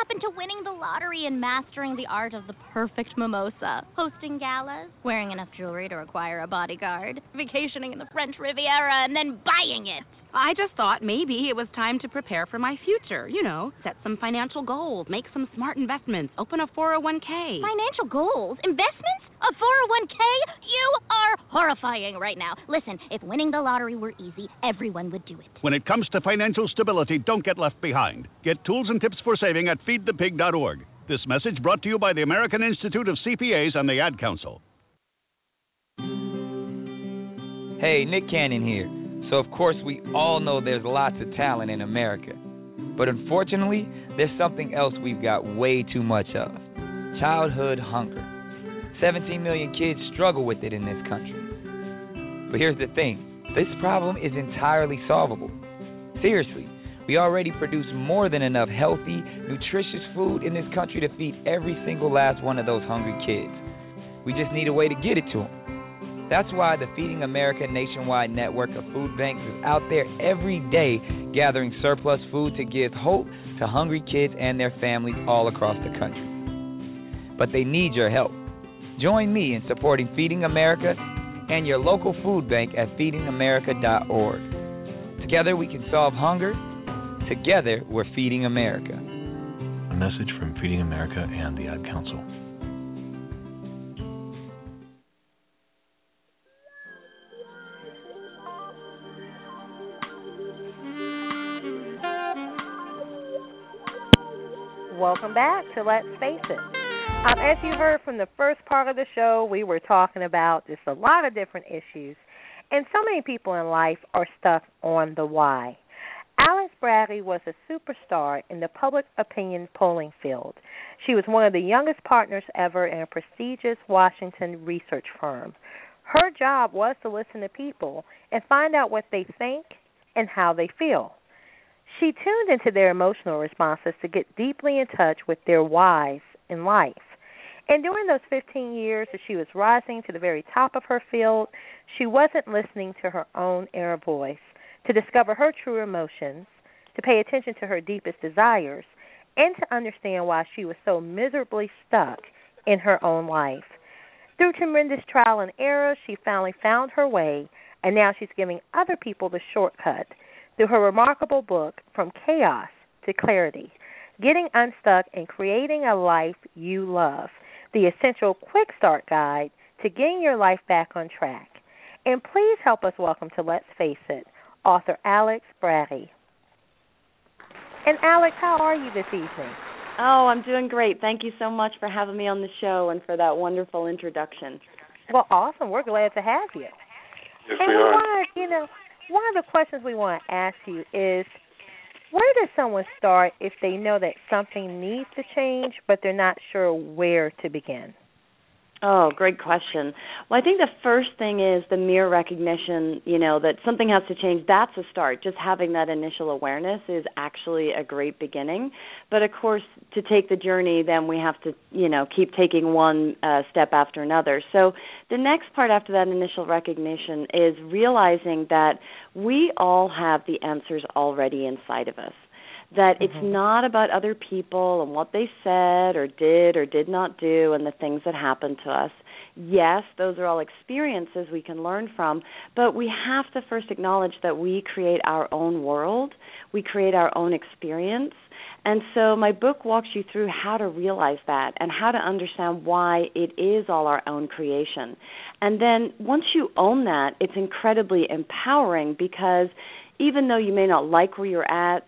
happened to winning the lottery and mastering the art of the perfect mimosa? Hosting galas, wearing enough jewelry to require a bodyguard, vacationing in the French Riviera, and then buying it. I just thought maybe it was time to prepare for my future. You know, set some financial goals, make some smart investments, open a 401k. Financial goals? Investments? A 401k? You are horrifying right now. Listen, if winning the lottery were easy, everyone would do it. When it comes to financial stability, don't get left behind. Get tools and tips for saving at FeedThePig.org. This message brought to you by the American Institute of CPAs and the Ad Council. Hey, Nick Cannon here. So, of course, we all know there's lots of talent in America. But unfortunately, there's something else we've got way too much of. Childhood hunger. 17 million kids struggle with it in this country. But here's the thing. This problem is entirely solvable. Seriously, we already produce more than enough healthy, nutritious food in this country to feed every single last one of those hungry kids. We just need a way to get it to them. That's why the Feeding America nationwide network of food banks is out there every day gathering surplus food to give hope to hungry kids and their families all across the country. But they need your help. Join me in supporting Feeding America and your local food bank at FeedingAmerica.org. Together we can solve hunger. Together we're Feeding America. A message from Feeding America and the Ad Council. Welcome back to Let's Face It. As you heard from the first part of the show, we were talking about just a lot of different issues. And so many people in life are stuck on the why. Alex Bratty was a superstar in the public opinion polling field. She was one of the youngest partners ever in a prestigious Washington research firm. Her job was to listen to people and find out what they think and how they feel. She tuned into their emotional responses to get deeply in touch with their whys in life. And during those 15 years that she was rising to the very top of her field, she wasn't listening to her own inner voice to discover her true emotions, to pay attention to her deepest desires, and to understand why she was so miserably stuck in her own life. Through tremendous trial and error, she finally found her way, and now she's giving other people the shortcut through her remarkable book, From Chaos to Clarity, Getting Unstuck and Creating a Life You Love, the essential quick start guide to getting your life back on track. And please help us welcome to Let's Face It, author Alex Bratty. And Alex, how are you this evening? Oh, I'm doing great. Thank you so much for having me on the show and for that wonderful introduction. Well, awesome. We're glad to have you. Yes, and we are. One of the questions we want to ask you is, where does someone start if they know that something needs to change, but they're not sure where to begin? Oh, great question. Well, I think the first thing is the mere recognition, that something has to change. That's a start. Just having that initial awareness is actually a great beginning. But, of course, to take the journey, then we have to, keep taking one step after another. So the next part after that initial recognition is realizing that we all have the answers already inside of us. That it's not about other people and what they said or did not do and the things that happened to us. Yes, those are all experiences we can learn from, but we have to first acknowledge that we create our own world, we create our own experience. And so my book walks you through how to realize that and how to understand why it is all our own creation. And then once you own that, it's incredibly empowering because even though you may not like where you're at,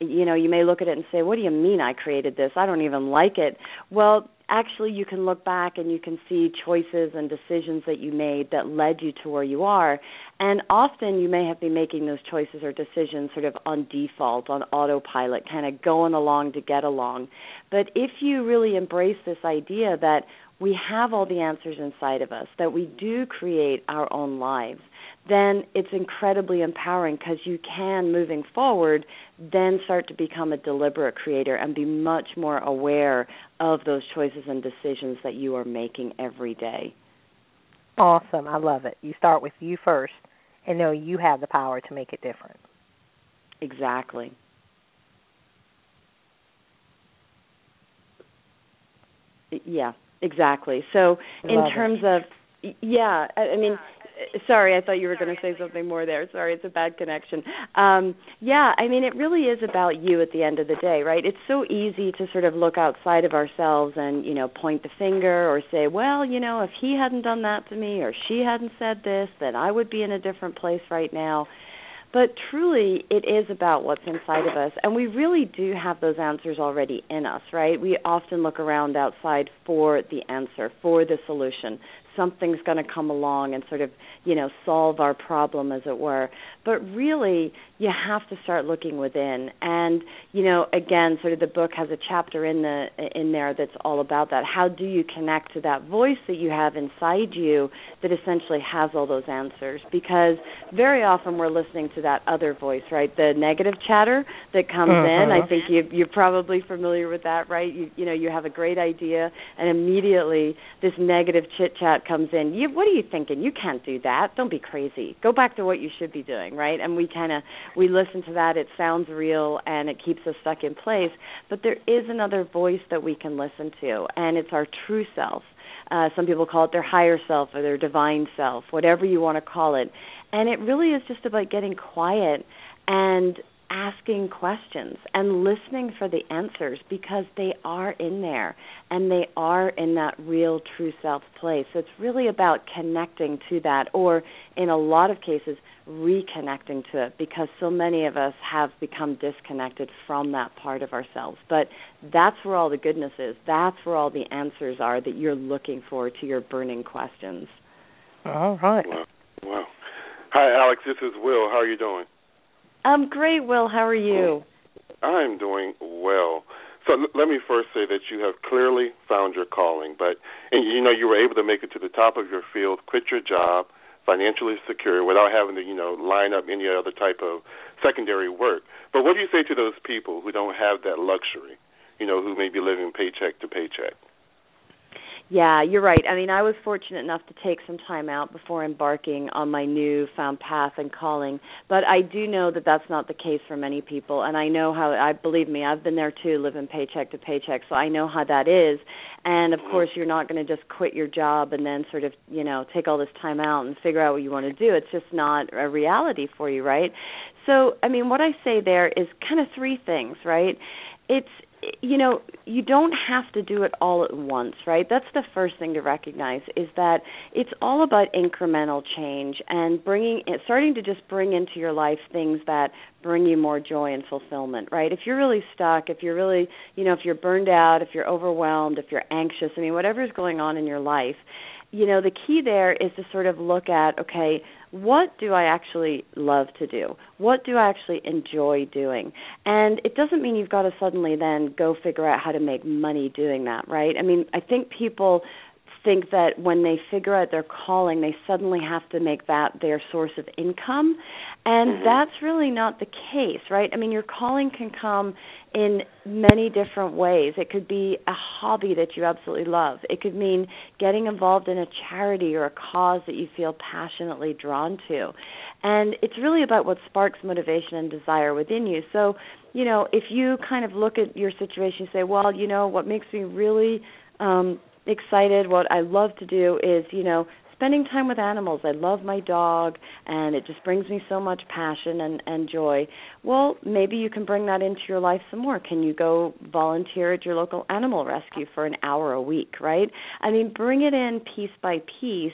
you may look at it and say, what do you mean I created this? I don't even like it. Well, actually, you can look back and you can see choices and decisions that you made that led you to where you are. And often you may have been making those choices or decisions sort of on default, on autopilot, kind of going along to get along. But if you really embrace this idea that we have all the answers inside of us, that we do create our own lives, then it's incredibly empowering because you can, moving forward, then start to become a deliberate creator and be much more aware of those choices and decisions that you are making every day. Awesome. I love it. You start with you first and know you have the power to make it different. Exactly. Yeah, exactly. So in terms of, yeah, I mean, sorry, I thought you were going to say something more there. Sorry, it's a bad connection. Yeah, I mean, it really is about you at the end of the day, right? It's so easy to sort of look outside of ourselves and, you know, point the finger or say, well, you know, if he hadn't done that to me or she hadn't said this, then I would be in a different place right now. But truly, it is about what's inside of us, and we really do have those answers already in us, right? We often look around outside for the answer, for the solution. Something's going to come along and sort of, you know, solve our problem, as it were. But really, you have to start looking within. And, you know, again, sort of the book has a chapter in there that's all about that. How do you connect to that voice that you have inside you that essentially has all those answers? Because very often we're listening to that other voice, right? The negative chatter that comes in. I think you're probably familiar with that, right? You know, you have a great idea, and immediately this negative chit-chat comes in. What are you thinking? You can't do that. Don't be crazy. Go back to what you should be doing, right? And we listen to that. It sounds real, and it keeps us stuck in place. But there is another voice that we can listen to, and it's our true self. Some people call it their higher self or their divine self, whatever you want to call it. And it really is just about getting quiet and asking questions and listening for the answers, because they are in there and they are in that real true self place. So it's really about connecting to that, or in a lot of cases reconnecting to it, because so many of us have become disconnected from that part of ourselves. But that's where all the goodness is. That's where all the answers are that you're looking for to your burning questions. All right. Wow. Hi, Alex. This is Will. How are you doing? I'm great, Will. How are you? I'm doing well. So let me first say that you have clearly found your calling, and you know, you were able to make it to the top of your field, quit your job, financially secure, without having to, you know, line up any other type of secondary work. But what do you say to those people who don't have that luxury, you know, who may be living paycheck to paycheck? Yeah, you're right. I mean, I was fortunate enough to take some time out before embarking on my new found path and calling, but I do know that that's not the case for many people, and I know how, believe me, I've been there too, living paycheck to paycheck, so I know how that is. And, of course, you're not going to just quit your job and then sort of, you know, take all this time out and figure out what you want to do. It's just not a reality for you, right? So, I mean, what I say there is kind of three things, right? It's, you know, you don't have to do it all at once, right? That's the first thing to recognize, is that it's all about incremental change and starting to just bring into your life things that bring you more joy and fulfillment, right? If you're really stuck, if you're really, you know, if you're burned out, if you're overwhelmed, if you're anxious, I mean, whatever's going on in your life, you know, the key there is to sort of look at, okay, what do I actually love to do? What do I actually enjoy doing? And it doesn't mean you've got to suddenly then go figure out how to make money doing that, right? I mean, I think people think that when they figure out their calling, they suddenly have to make that their source of income, and that's really not the case, right? I mean, your calling can come in many different ways. It could be a hobby that you absolutely love. It could mean getting involved in a charity or a cause that you feel passionately drawn to. And it's really about what sparks motivation and desire within you. So, you know, if you kind of look at your situation and say, well, you know, what makes me really excited, what I love to do is, you know, spending time with animals. I love my dog, and it just brings me so much passion and joy. Well, maybe you can bring that into your life some more. Can you go volunteer at your local animal rescue for an hour a week, right? I mean, bring it in piece by piece.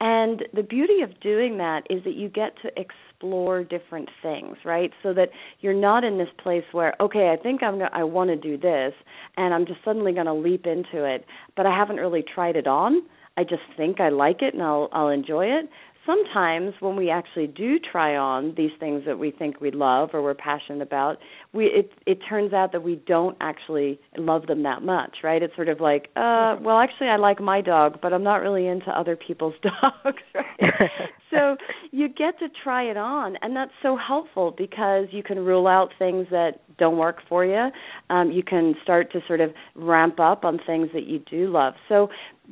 And the beauty of doing that is that you get to explore different things, right? So that you're not in this place where, okay, I think I want to do this, and I'm just suddenly going to leap into it, but I haven't really tried it on. I just think I like it and I'll enjoy it. Sometimes when we actually do try on these things that we think we love or we're passionate about, it turns out that we don't actually love them that much, right? It's sort of like, well, actually I like my dog, but I'm not really into other people's dogs, right? So So you get to try it on, and that's so helpful because you can rule out things that don't work for you. You can start to sort of ramp up on things that you do love. So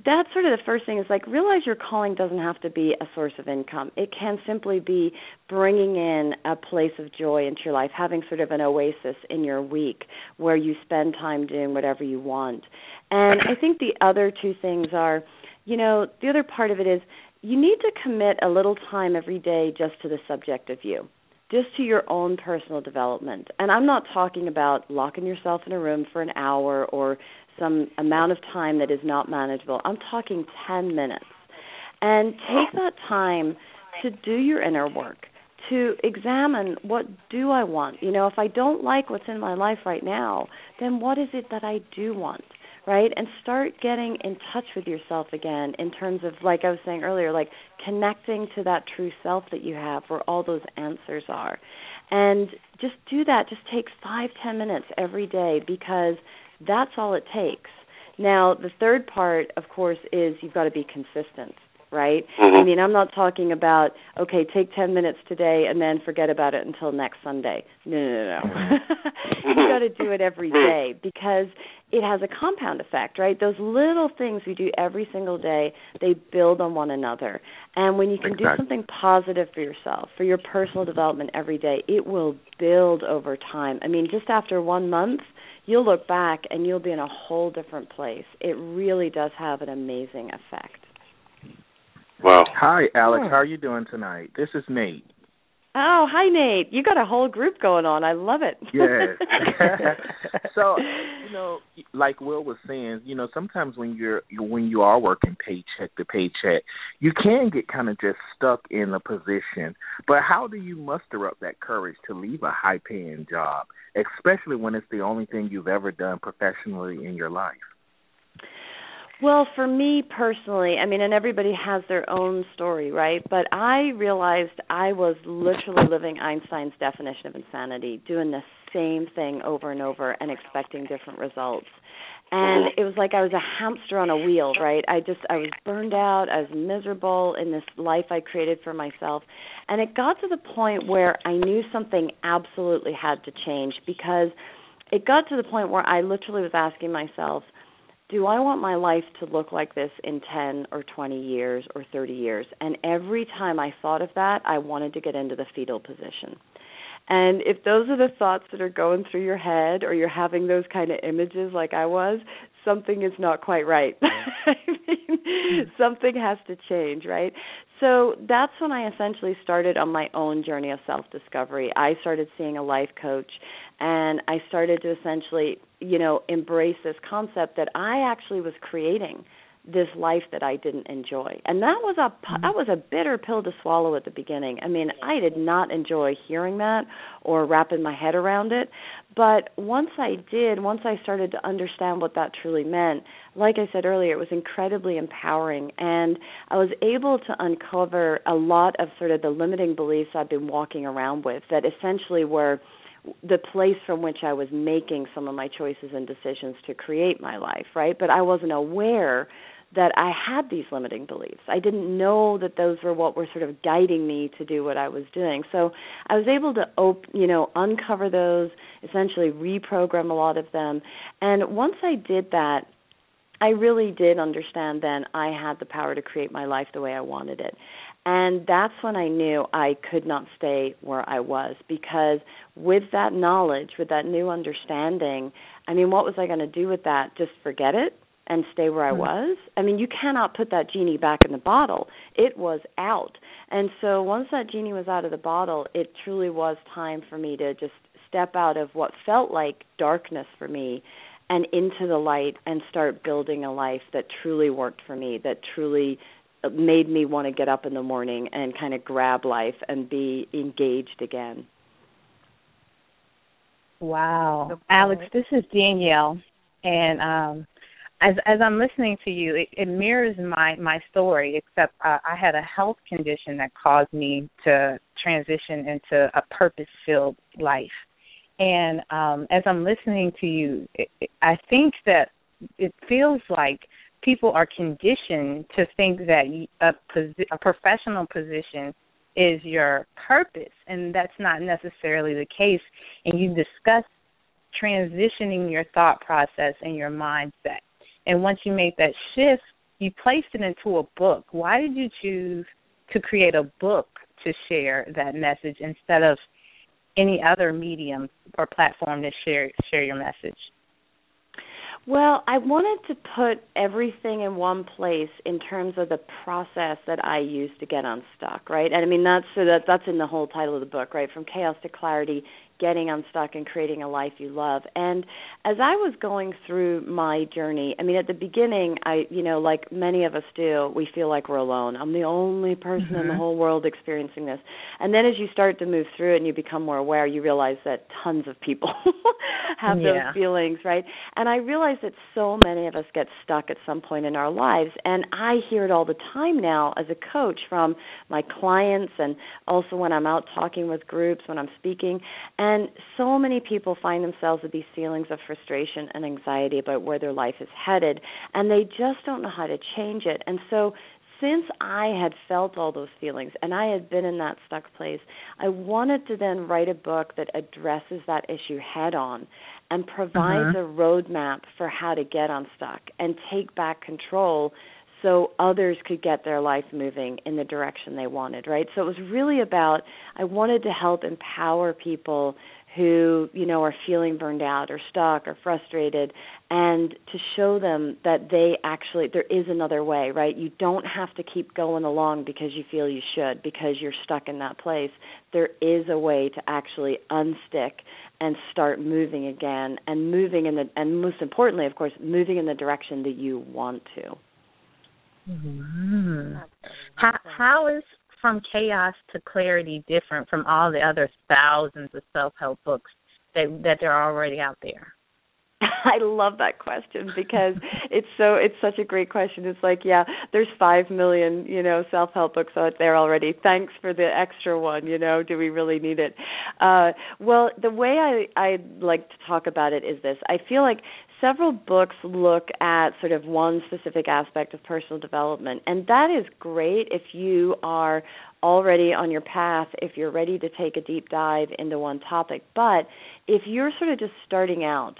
that's sort of the first thing is like realize your calling doesn't have to be a source of income. It can simply be bringing in a place of joy into your life, having sort of an oasis in your week where you spend time doing whatever you want. And I think the other two things are, you know, the other part of it is you need to commit a little time every day just to the subject of you, just to your own personal development. And I'm not talking about locking yourself in a room for an hour or some amount of time that is not manageable. I'm talking 10 minutes. And take that time to do your inner work, to examine what do I want. You know, if I don't like what's in my life right now, then what is it that I do want? Right? And start getting in touch with yourself again in terms of, like I was saying earlier, like connecting to that true self that you have where all those answers are. And just do that. Just takes 5-10 minutes every day because that's all it takes. Now, the third part, of course, is you've got to be consistent, right? I mean, I'm not talking about, okay, take 10 minutes today and then forget about it until next Sunday. No. You've got to do it every day because it has a compound effect, right? Those little things we do every single day, they build on one another. And when you can do something positive for yourself, for your personal development every day, it will build over time. I mean, just after 1 month, you'll look back and you'll be in a whole different place. It really does have an amazing effect. Wow. Hi, Alex. How are you doing tonight? This is Nate. Oh, hi, Nate. You got a whole group going on. I love it. Yes. So, you know, like Will was saying, you know, sometimes when you are working paycheck to paycheck, you can get kind of just stuck in a position. But how do you muster up that courage to leave a high-paying job, especially when it's the only thing you've ever done professionally in your life? Well, for me personally, I mean, and everybody has their own story, right? But I realized I was literally living Einstein's definition of insanity, doing the same thing over and over and expecting different results. And it was like I was a hamster on a wheel, right? I was burned out, I was miserable in this life I created for myself. And it got to the point where I knew something absolutely had to change because it got to the point where I literally was asking myself, do I want my life to look like this in 10 or 20 years or 30 years? And every time I thought of that, I wanted to get into the fetal position. And if those are the thoughts that are going through your head or you're having those kind of images like I was, something is not quite right. I mean, something has to change, right? So that's when I essentially started on my own journey of self-discovery. I started seeing a life coach, and I started to essentially, you know, embrace this concept that I actually was creating this life that I didn't enjoy. And that was a bitter pill to swallow at the beginning. I mean, I did not enjoy hearing that or wrapping my head around it. But once I started to understand what that truly meant, like I said earlier, it was incredibly empowering. And I was able to uncover a lot of sort of the limiting beliefs I've been walking around with that essentially were the place from which I was making some of my choices and decisions to create my life, right? But I wasn't aware that I had these limiting beliefs. I didn't know that those were what were sort of guiding me to do what I was doing. So I was able to, uncover those, essentially reprogram a lot of them. And once I did that, I really did understand then I had the power to create my life the way I wanted it. And that's when I knew I could not stay where I was because with that knowledge, with that new understanding, I mean, what was I going to do with that? Just forget it and stay where I was? I mean, you cannot put that genie back in the bottle. It was out. And so once that genie was out of the bottle, it truly was time for me to just step out of what felt like darkness for me and into the light and start building a life that truly worked for me, that truly made me want to get up in the morning and kind of grab life and be engaged again. Wow. Alex, this is Danielle. And as I'm listening to you, it mirrors my story, except I had a health condition that caused me to transition into a purpose-filled life. And as I'm listening to you, I think that it feels like people are conditioned to think that a professional position is your purpose, and that's not necessarily the case. And you discuss transitioning your thought process and your mindset. And once you make that shift, you placed it into a book. Why did you choose to create a book to share that message instead of any other medium or platform to share your message? Well, I wanted to put everything in one place in terms of the process that I use to get unstuck, right? And I mean, that's in the whole title of the book, right? From Chaos to Clarity, Getting Unstuck and Creating a Life You Love. And as I was going through my journey, I mean, at the beginning, I like many of us do, we feel like we're alone. I'm the only person in the whole world experiencing this. And then as you start to move through it and you become more aware, you realize that tons of people have those feelings, right? And I realized that so many of us get stuck at some point in our lives. And I hear it all the time now as a coach from my clients and also when I'm out talking with groups, when I'm speaking. And so many people find themselves with these feelings of frustration and anxiety about where their life is headed, and they just don't know how to change it. And so since I had felt all those feelings and I had been in that stuck place, I wanted to then write a book that addresses that issue head on and provides a roadmap for how to get unstuck and take back control so others could get their life moving in the direction they wanted, right? So it was really about, I wanted to help empower people who, are feeling burned out or stuck or frustrated, and to show them that there is another way, right? You don't have to keep going along because you feel you should, because you're stuck in that place. There is a way to actually unstick and start moving again, and and most importantly, of course, moving in the direction that you want to. Mm-hmm. How is From Chaos to Clarity different from all the other thousands of self-help books that they're already out there? I love that question because it's such a great question. It's like, there's 5 million, self-help books out there already. Thanks for the extra one, do we really need it? Well, the way I like to talk about it is this. I feel like several books look at sort of one specific aspect of personal development, and that is great if you are already on your path, if you're ready to take a deep dive into one topic. But if you're sort of just starting out,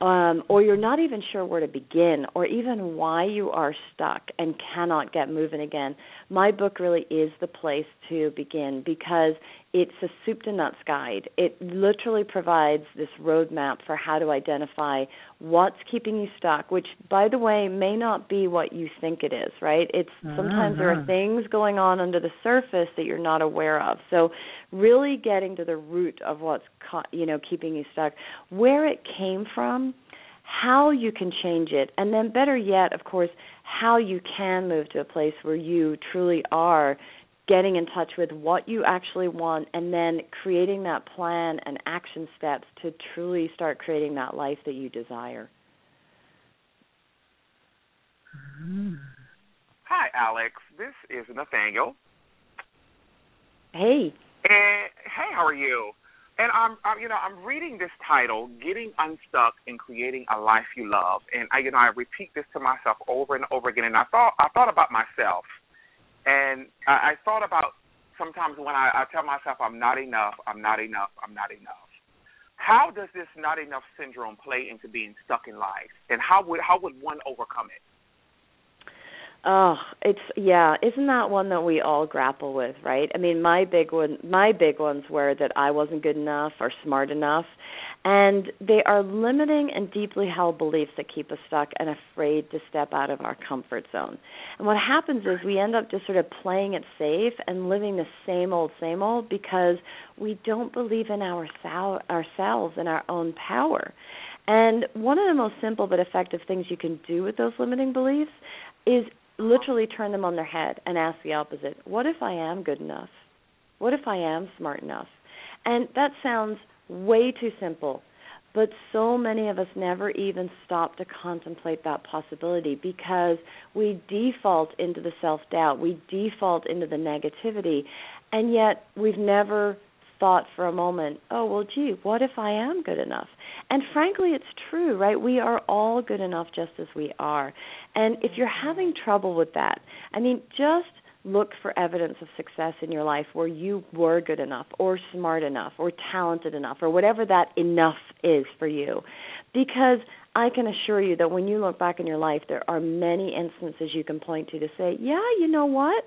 or you're not even sure where to begin or even why you are stuck and cannot get moving again, my book really is the place to begin because it's a soup-to-nuts guide. It literally provides this roadmap for how to identify what's keeping you stuck, which, by the way, may not be what you think it is, right? It's sometimes there are things going on under the surface that you're not aware of. So really getting to the root of what's keeping you stuck, where it came from, how you can change it, and then better yet, of course, how you can move to a place where you truly are getting in touch with what you actually want and then creating that plan and action steps to truly start creating that life that you desire. Hi, Alex. This is Nathaniel. Hey. Hey, how are you? And I'm reading this title, Getting Unstuck and Creating a Life You Love, and I repeat this to myself over and over again. And I thought about myself, and I thought about sometimes when I tell myself I'm not enough, I'm not enough, I'm not enough. How does this not enough syndrome play into being stuck in life, and how would one overcome it? Oh, isn't that one that we all grapple with, right? I mean, my big ones were that I wasn't good enough or smart enough, and they are limiting and deeply held beliefs that keep us stuck and afraid to step out of our comfort zone. And what happens is we end up just sort of playing it safe and living the same old, because we don't believe in ourselves and our own power. And one of the most simple but effective things you can do with those limiting beliefs is literally turn them on their head and ask the opposite. What if I am good enough? What if I am smart enough? And that sounds way too simple, but so many of us never even stop to contemplate that possibility because we default into the self-doubt, we default into the negativity, and yet we've never thought for a moment, oh, well, gee, what if I am good enough? And frankly, it's true, right? We are all good enough just as we are. And if you're having trouble with that, I mean, just look for evidence of success in your life where you were good enough or smart enough or talented enough or whatever that enough is for you. Because I can assure you that when you look back in your life, there are many instances you can point to say, yeah, you know what?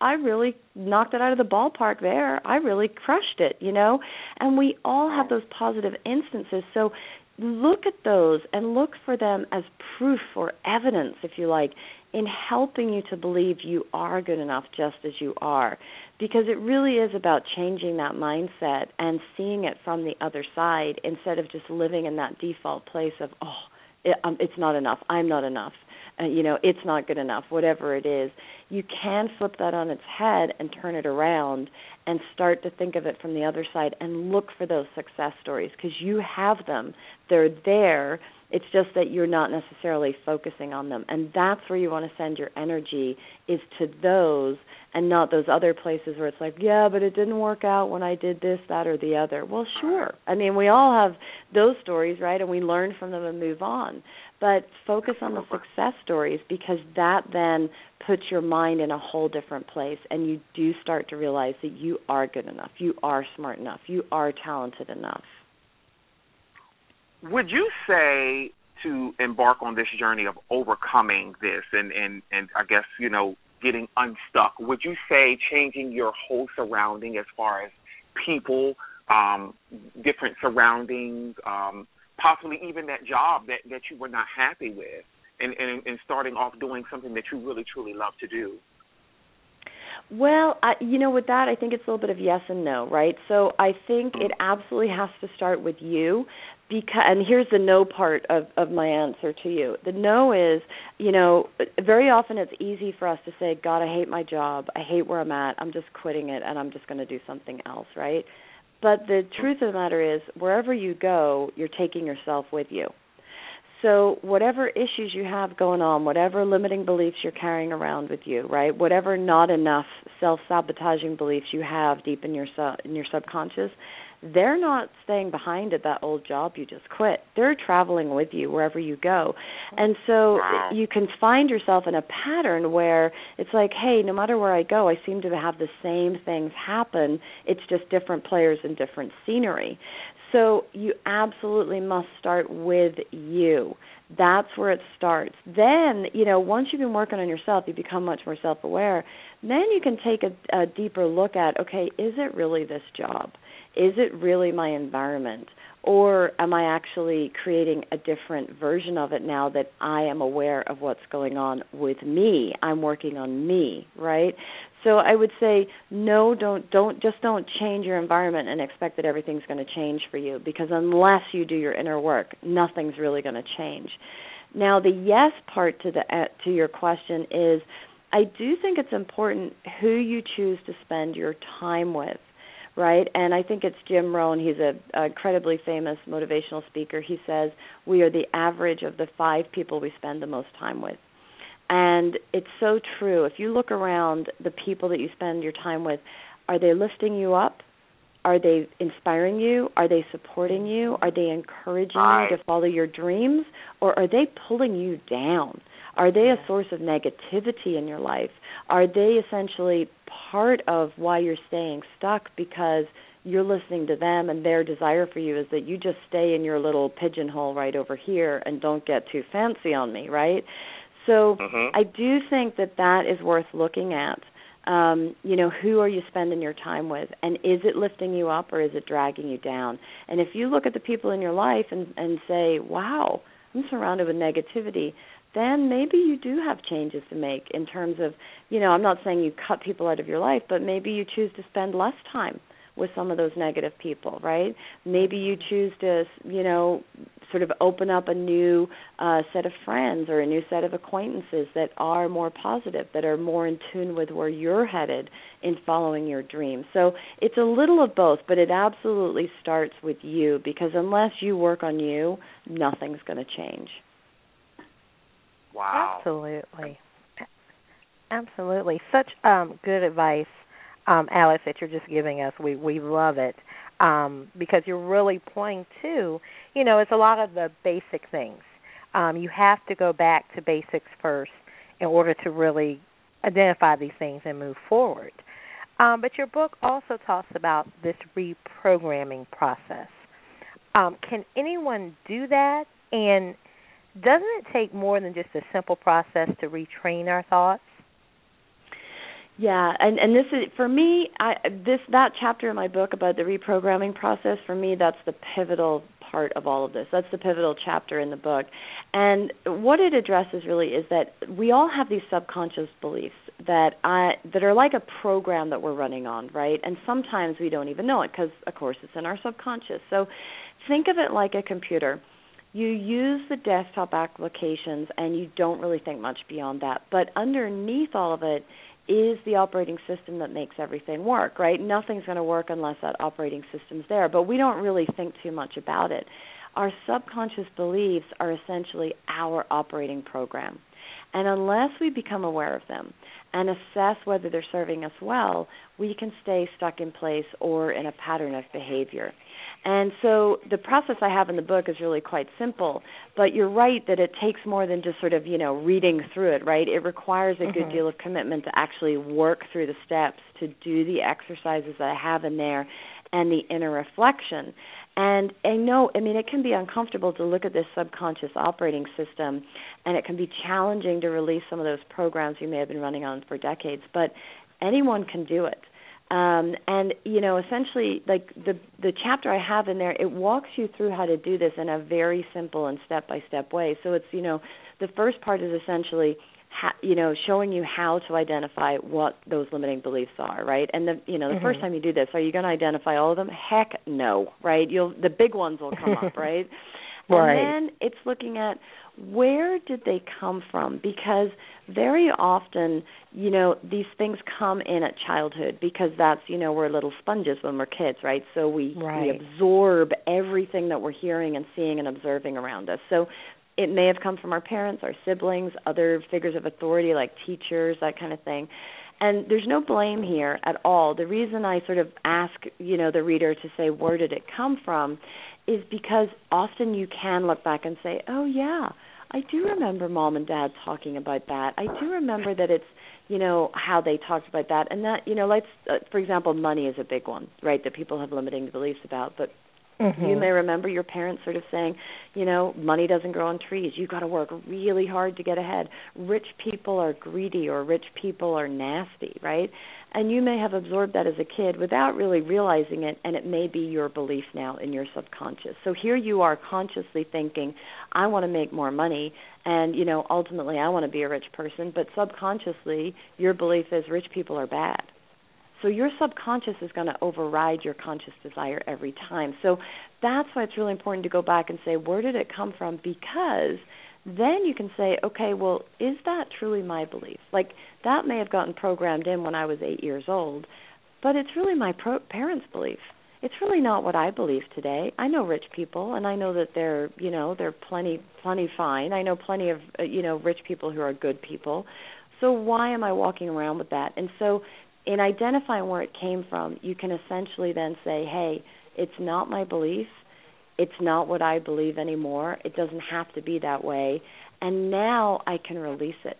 I really knocked it out of the ballpark there. I really crushed it, you know? And we all have those positive instances. So look at those and look for them as proof or evidence, if you like, in helping you to believe you are good enough just as you are. Because it really is about changing that mindset and seeing it from the other side instead of just living in that default place of, it's not enough, I'm not enough. It's not good enough, whatever it is. You can flip that on its head and turn it around and start to think of it from the other side and look for those success stories because you have them. They're there. It's just that you're not necessarily focusing on them. And that's where you want to send your energy is to those and not those other places where it's like, yeah, but it didn't work out when I did this, that, or the other. Well, sure. I mean, we all have those stories, right? And we learn from them and move on. But focus on the success stories because that then puts your mind in a whole different place and you do start to realize that you are good enough, you are smart enough, you are talented enough. Would you say to embark on this journey of overcoming this and I guess, getting unstuck, would you say changing your whole surrounding as far as people, different surroundings, possibly even that job that you were not happy with and starting off doing something that you really, truly love to do? Well, with that, I think it's a little bit of yes and no, right? So I think it absolutely has to start with you. And here's the no part of my answer to you. The no is, very often it's easy for us to say, God, I hate my job. I hate where I'm at. I'm just quitting it, and I'm just going to do something else, right? But the truth of the matter is, wherever you go, you're taking yourself with you. So whatever issues you have going on, whatever limiting beliefs you're carrying around with you, right, whatever not enough self-sabotaging beliefs you have deep in your subconscious, they're not staying behind at that old job you just quit. They're traveling with you wherever you go. And so you can find yourself in a pattern where it's like, hey, no matter where I go, I seem to have the same things happen. It's just different players and different scenery. So you absolutely must start with you. That's where it starts. Then, once you've been working on yourself, you become much more self-aware. Then you can take a deeper look at, okay, is it really this job? Is it really my environment? Or am I actually creating a different version of it now that I am aware of what's going on with me? I'm working on me, right? So I would say, no, don't change your environment and expect that everything's going to change for you because unless you do your inner work, nothing's really going to change. Now, the yes part to your question is I do think it's important who you choose to spend your time with. Right, and I think it's Jim Rohn. He's an incredibly famous motivational speaker. He says we are the average of the 5 people we spend the most time with, and it's so true. If you look around, the people that you spend your time with, are they lifting you up? Are they inspiring you? Are they supporting you? Are they encouraging you to follow your dreams, or are they pulling you down? Are they a source of negativity in your life? Are they essentially part of why you're staying stuck because you're listening to them and their desire for you is that you just stay in your little pigeonhole right over here and don't get too fancy on me, right? So I do think that is worth looking at. Who are you spending your time with? And is it lifting you up or is it dragging you down? And if you look at the people in your life and say, wow, I'm surrounded with negativity, then maybe you do have changes to make in terms of, I'm not saying you cut people out of your life, but maybe you choose to spend less time with some of those negative people, right? Maybe you choose to, sort of open up a new set of friends or a new set of acquaintances that are more positive, that are more in tune with where you're headed in following your dreams. So it's a little of both, but it absolutely starts with you because unless you work on you, nothing's going to change. Wow. Absolutely. Such good advice, Alex, that you're just giving us. We love it. because you're really playing to, you know, it's a lot of the basic things. You have to go back to basics first in order to really identify these things and move forward. But your book also talks about this reprogramming process. Can anyone do that? And doesn't it take more than just a simple process to retrain our thoughts? Yeah, and this is, for me, that chapter in my book about the reprogramming process, for me, that's the pivotal part of all of this. That's the pivotal chapter in the book. And what it addresses really is that we all have these subconscious beliefs that are like a program that we're running on, right? And sometimes we don't even know it because, of course, it's in our subconscious. So think of it like a computer. You use the desktop applications and you don't really think much beyond that. But underneath all of it is the operating system that makes everything work, right? Nothing's going to work unless that operating system's there, but we don't really think too much about it. Our subconscious beliefs are essentially our operating program. And unless we become aware of them and assess whether they're serving us well, we can stay stuck in place or in a pattern of behavior. And so the process I have in the book is really quite simple, but you're right that it takes more than just sort of, you know, reading through it, right? It requires a good deal of commitment to actually work through the steps, to do the exercises that I have in there, and the inner reflection. And I know, I mean, it can be uncomfortable to look at this subconscious operating system, and it can be challenging to release some of those programs you may have been running on for decades, but anyone can do it. And, you know, essentially, like the chapter I have in there, it walks you through how to do this in a very simple and step-by-step way. So it's, you know, the first part is essentially, you know, showing you how to identify what those limiting beliefs are, right? And, the first time you do this, are you going to identify all of them? Heck no, right? The big ones will come up, right? Right. And then it's looking at where did they come from, because very often, you know, these things come in at childhood because that's, you know, we're little sponges when we're kids, right? So we absorb everything that we're hearing and seeing and observing around us. So it may have come from our parents, our siblings, other figures of authority like teachers, that kind of thing. And there's no blame here at all. The reason I sort of ask, you know, the reader to say, where did it come from, is because often you can look back and say, oh, yeah, I do remember Mom and Dad talking about that. I do remember that it's, you know, how they talked about that. And that, you know, for example, money is a big one, right, that people have limiting beliefs about. But you may remember your parents sort of saying, you know, money doesn't grow on trees. You've got to work really hard to get ahead. Rich people are greedy, or rich people are nasty, right? And you may have absorbed that as a kid without really realizing it, and it may be your belief now in your subconscious. So here you are consciously thinking, I want to make more money, and, you know, ultimately I want to be a rich person, but subconsciously your belief is rich people are bad. So your subconscious is going to override your conscious desire every time. So that's why it's really important to go back and say, where did it come from? Because then you can say, okay, well, is that truly my belief? Like, that may have gotten programmed in when I was 8 years old, but it's really my parents' belief. It's really not what I believe today. I know rich people, and I know that they're plenty fine. I know plenty of, you know, rich people who are good people. So why am I walking around with that? And so in identifying where it came from, you can essentially then say, hey, it's not my belief. It's not what I believe anymore. It doesn't have to be that way. And now I can release it.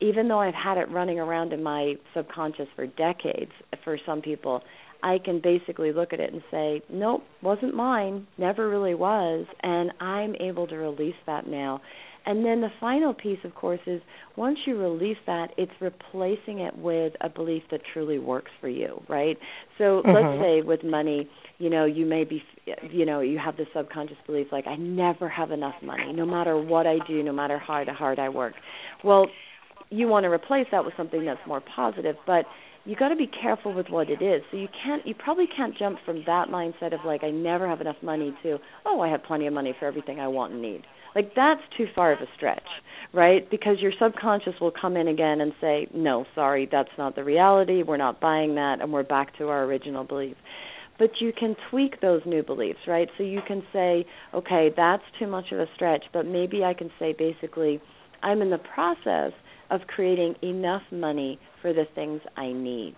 Even though I've had it running around in my subconscious for decades, for some people, I can basically look at it and say, nope, wasn't mine, never really was, and I'm able to release that now. And then the final piece, of course, is once you release that, it's replacing it with a belief that truly works for you, right? So let's say with money, you know, you may be, you know, you have this subconscious belief like, I never have enough money, no matter what I do, no matter how hard I work. Well, you want to replace that with something that's more positive, but you got to be careful with what it is. So you probably can't jump from that mindset of like, I never have enough money to, oh, I have plenty of money for everything I want and need. Like, that's too far of a stretch, right? Because your subconscious will come in again and say, no, sorry, that's not the reality. We're not buying that, and we're back to our original belief. But you can tweak those new beliefs, right? So you can say, okay, that's too much of a stretch, but maybe I can say basically, I'm in the process of creating enough money for the things I need.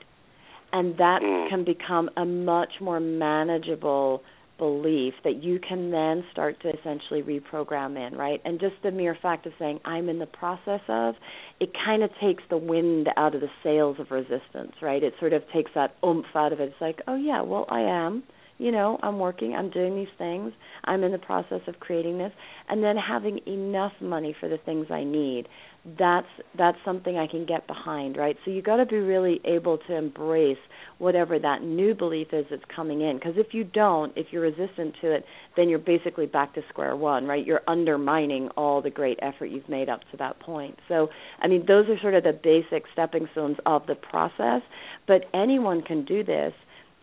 And that can become a much more manageable belief that you can then start to essentially reprogram in, right? And just the mere fact of saying, I'm in the process of, it kind of takes the wind out of the sails of resistance, right? It sort of takes that oomph out of it. It's like, oh, yeah, well, I am. You know, I'm working, I'm doing these things, I'm in the process of creating this, and then having enough money for the things I need. That's something I can get behind, right? So you got to be really able to embrace whatever that new belief is that's coming in, because if you don't, if you're resistant to it, then you're basically back to square one, right? You're undermining all the great effort you've made up to that point. So, I mean, those are sort of the basic stepping stones of the process, but anyone can do this.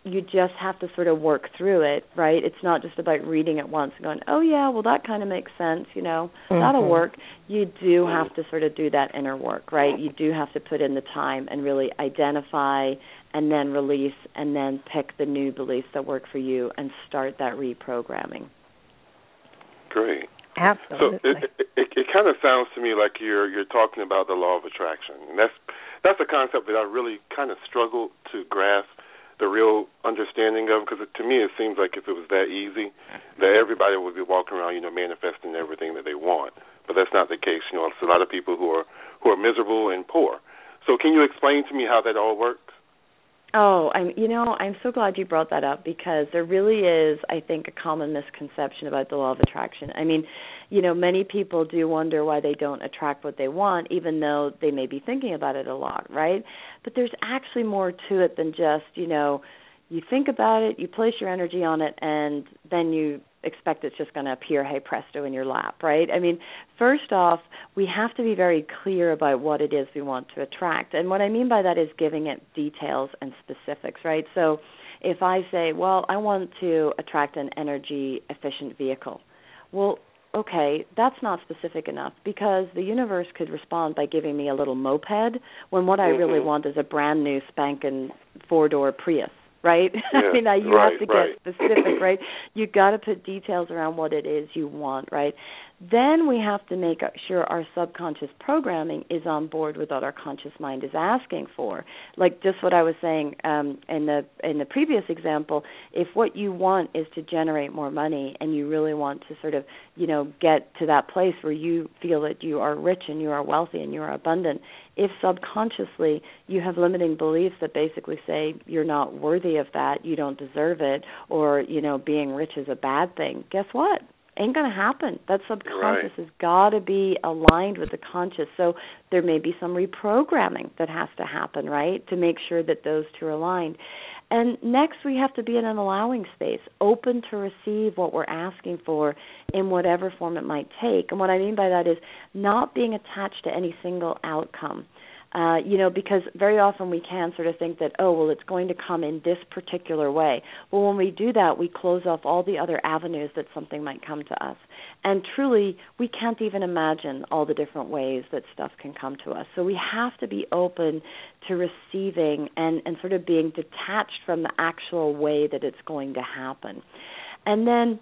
You just have to sort of work through it, right? It's not just about reading it once and going, oh, yeah, well, that kind of makes sense, you know, that'll work. You do have to sort of do that inner work, right? You do have to put in the time and really identify and then release and then pick the new beliefs that work for you and start that reprogramming. Great. Absolutely. So it kind of sounds to me like you're talking about the law of attraction. And that's a concept that I really kind of struggled to grasp the real understanding of, because to me it seems like if it was that easy, that everybody would be walking around, you know, manifesting everything that they want. But that's not the case. You know, it's a lot of people who are miserable and poor. So can you explain to me how that all works? Oh, I'm so glad you brought that up, because there really is, I think, a common misconception about the law of attraction. I mean, you know, many people do wonder why they don't attract what they want, even though they may be thinking about it a lot, right? But there's actually more to it than just, you know, you think about it, you place your energy on it, and then you expect it's just going to appear, hey presto, in your lap, right? I mean, first off, we have to be very clear about what it is we want to attract. And what I mean by that is giving it details and specifics, right? So if I say, well, I want to attract an energy-efficient vehicle, well, okay, that's not specific enough, because the universe could respond by giving me a little moped when what I really want is a brand-new spanking four-door Prius. Right? Yeah, I mean, you have to get specific, right? You got to put details around what it is you want, right? Then we have to make sure our subconscious programming is on board with what our conscious mind is asking for. Like just what I was saying in the previous example, if what you want is to generate more money and you really want to sort of, you know, get to that place where you feel that you are rich and you are wealthy and you are abundant, if subconsciously you have limiting beliefs that basically say you're not worthy of that, you don't deserve it, or, you know, being rich is a bad thing, guess what? Ain't going to happen. That subconscious has got to be aligned with the conscious. So there may be some reprogramming that has to happen, right, to make sure that those two are aligned. And next, we have to be in an allowing space, open to receive what we're asking for in whatever form it might take. And what I mean by that is not being attached to any single outcome. You know, because very often we can sort of think that, oh, well, it's going to come in this particular way. Well, when we do that, we close off all the other avenues that something might come to us. And truly, we can't even imagine all the different ways that stuff can come to us. So we have to be open to receiving and sort of being detached from the actual way that it's going to happen. And then,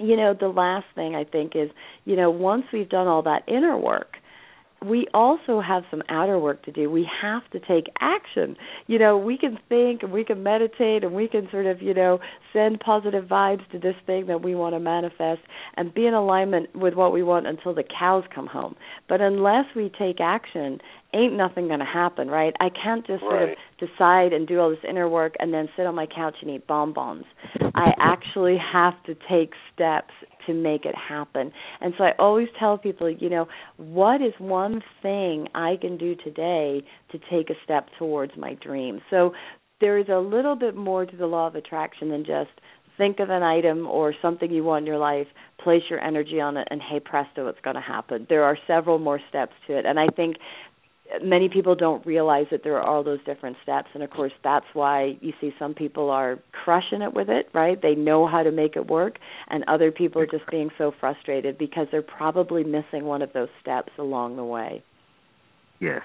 you know, the last thing I think is, you know, once we've done all that inner work, we also have some outer work to do. We have to take action. You know, we can think and we can meditate and we can sort of, you know, send positive vibes to this thing that we want to manifest and be in alignment with what we want until the cows come home. But unless we take action, ain't nothing going to happen, right? I can't just sort of decide and do all this inner work and then sit on my couch and eat bonbons. I actually have to take steps to make it happen. And so I always tell people, you know, what is one thing I can do today to take a step towards my dream? So there is a little bit more to the law of attraction than just think of an item or something you want in your life, place your energy on it, and hey, presto, it's going to happen. There are several more steps to it. And I think many people don't realize that there are all those different steps, and of course that's why you see some people are crushing it with it, right? They know how to make it work, and other people are just being so frustrated because they're probably missing one of those steps along the way. Yes,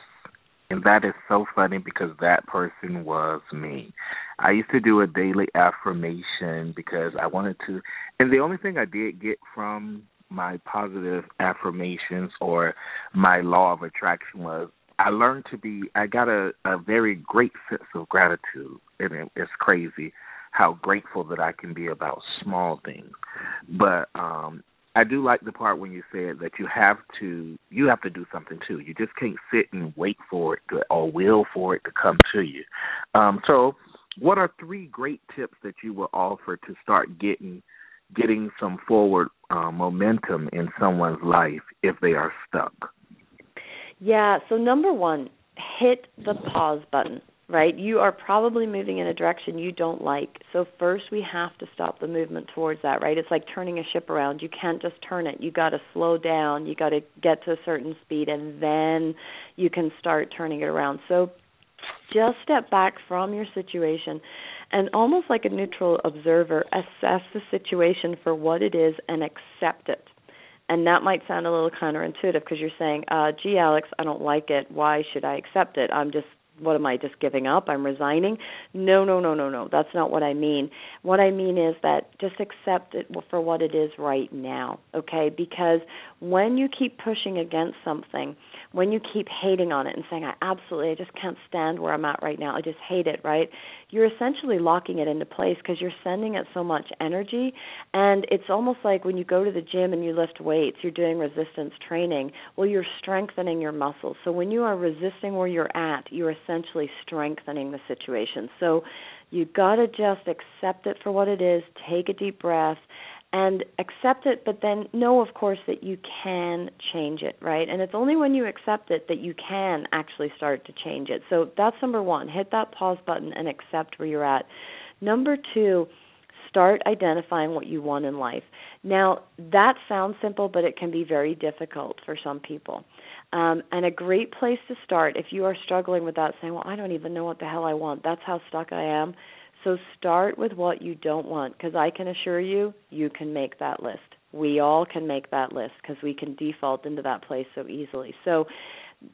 and that is so funny because that person was me. I used to do a daily affirmation because I wanted to, and the only thing I did get from my positive affirmations or my law of attraction was I learned to be, I got a very great sense of gratitude, and it's crazy how grateful that I can be about small things. But I do like the part when you said that you have to do something too. You just can't sit and wait for it or will for it to come to you. So what are three great tips that you will offer to start getting some forward momentum in someone's life if they are stuck? Yeah, so number one, hit the pause button, right? You are probably moving in a direction you don't like. So first we have to stop the movement towards that, right? It's like turning a ship around. You can't just turn it. You got to slow down. You got to get to a certain speed, and then you can start turning it around. So just step back from your situation and, almost like a neutral observer, assess the situation for what it is and accept it. And that might sound a little counterintuitive because you're saying, gee, Alex, I don't like it. Why should I accept it? What am I, just giving up? I'm resigning? No. That's not what I mean. What I mean is that just accept it for what it is right now, okay? Because when you keep pushing against something, when you keep hating on it and saying, I just can't stand where I'm at right now, I just hate it, right? You're essentially locking it into place because you're sending it so much energy. And it's almost like when you go to the gym and you lift weights, you're doing resistance training. Well, you're strengthening your muscles. So when you are resisting where you're at, you're essentially strengthening the situation. So you got to just accept it for what it is, take a deep breath, and accept it, but then know, of course, that you can change it, right? And it's only when you accept it that you can actually start to change it. So that's number one. Hit that pause button and accept where you're at. Number two, start identifying what you want in life. Now, that sounds simple, but it can be very difficult for some people. And a great place to start, if you are struggling with that, saying, well, I don't even know what the hell I want, that's how stuck I am. So start with what you don't want, because I can assure you, you can make that list. We all can make that list because we can default into that place so easily. So,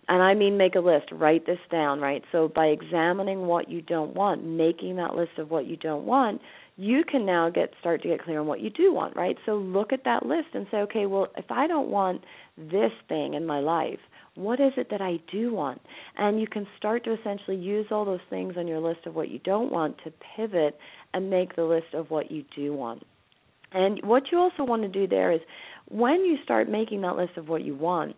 and I mean make a list, write this down, right? So by examining what you don't want, making that list of what you don't want, you can now start to get clear on what you do want, right? So look at that list and say, okay, well, if I don't want this thing in my life, what is it that I do want? And you can start to essentially use all those things on your list of what you don't want to pivot and make the list of what you do want. And what you also want to do there is, when you start making that list of what you want,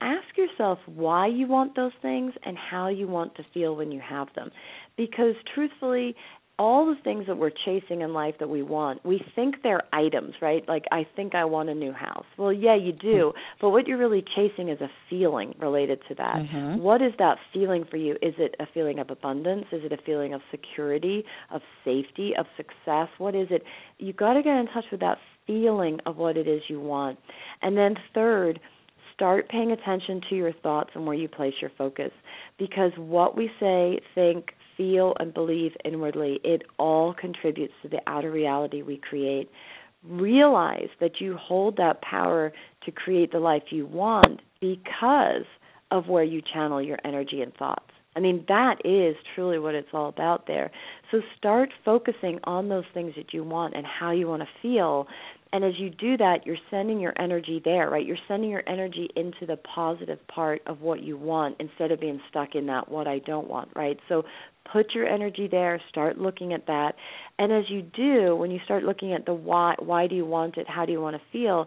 ask yourself why you want those things and how you want to feel when you have them. Because truthfully, all the things that we're chasing in life that we want, we think they're items, right? Like, I think I want a new house. Well, yeah, you do. But what you're really chasing is a feeling related to that. Mm-hmm. What is that feeling for you? Is it a feeling of abundance? Is it a feeling of security, of safety, of success? What is it? You got to get in touch with that feeling of what it is you want. And then third, start paying attention to your thoughts and where you place your focus. Because what we say, think, feel, and believe inwardly, it all contributes to the outer reality we create. Realize that you hold that power to create the life you want because of where you channel your energy and thoughts. I mean, that is truly what it's all about there. So start focusing on those things that you want and how you want to feel. And as you do that, you're sending your energy there, right? You're sending your energy into the positive part of what you want instead of being stuck in that what I don't want, right? So put your energy there, start looking at that. And as you do, when you start looking at the why do you want it, how do you want to feel,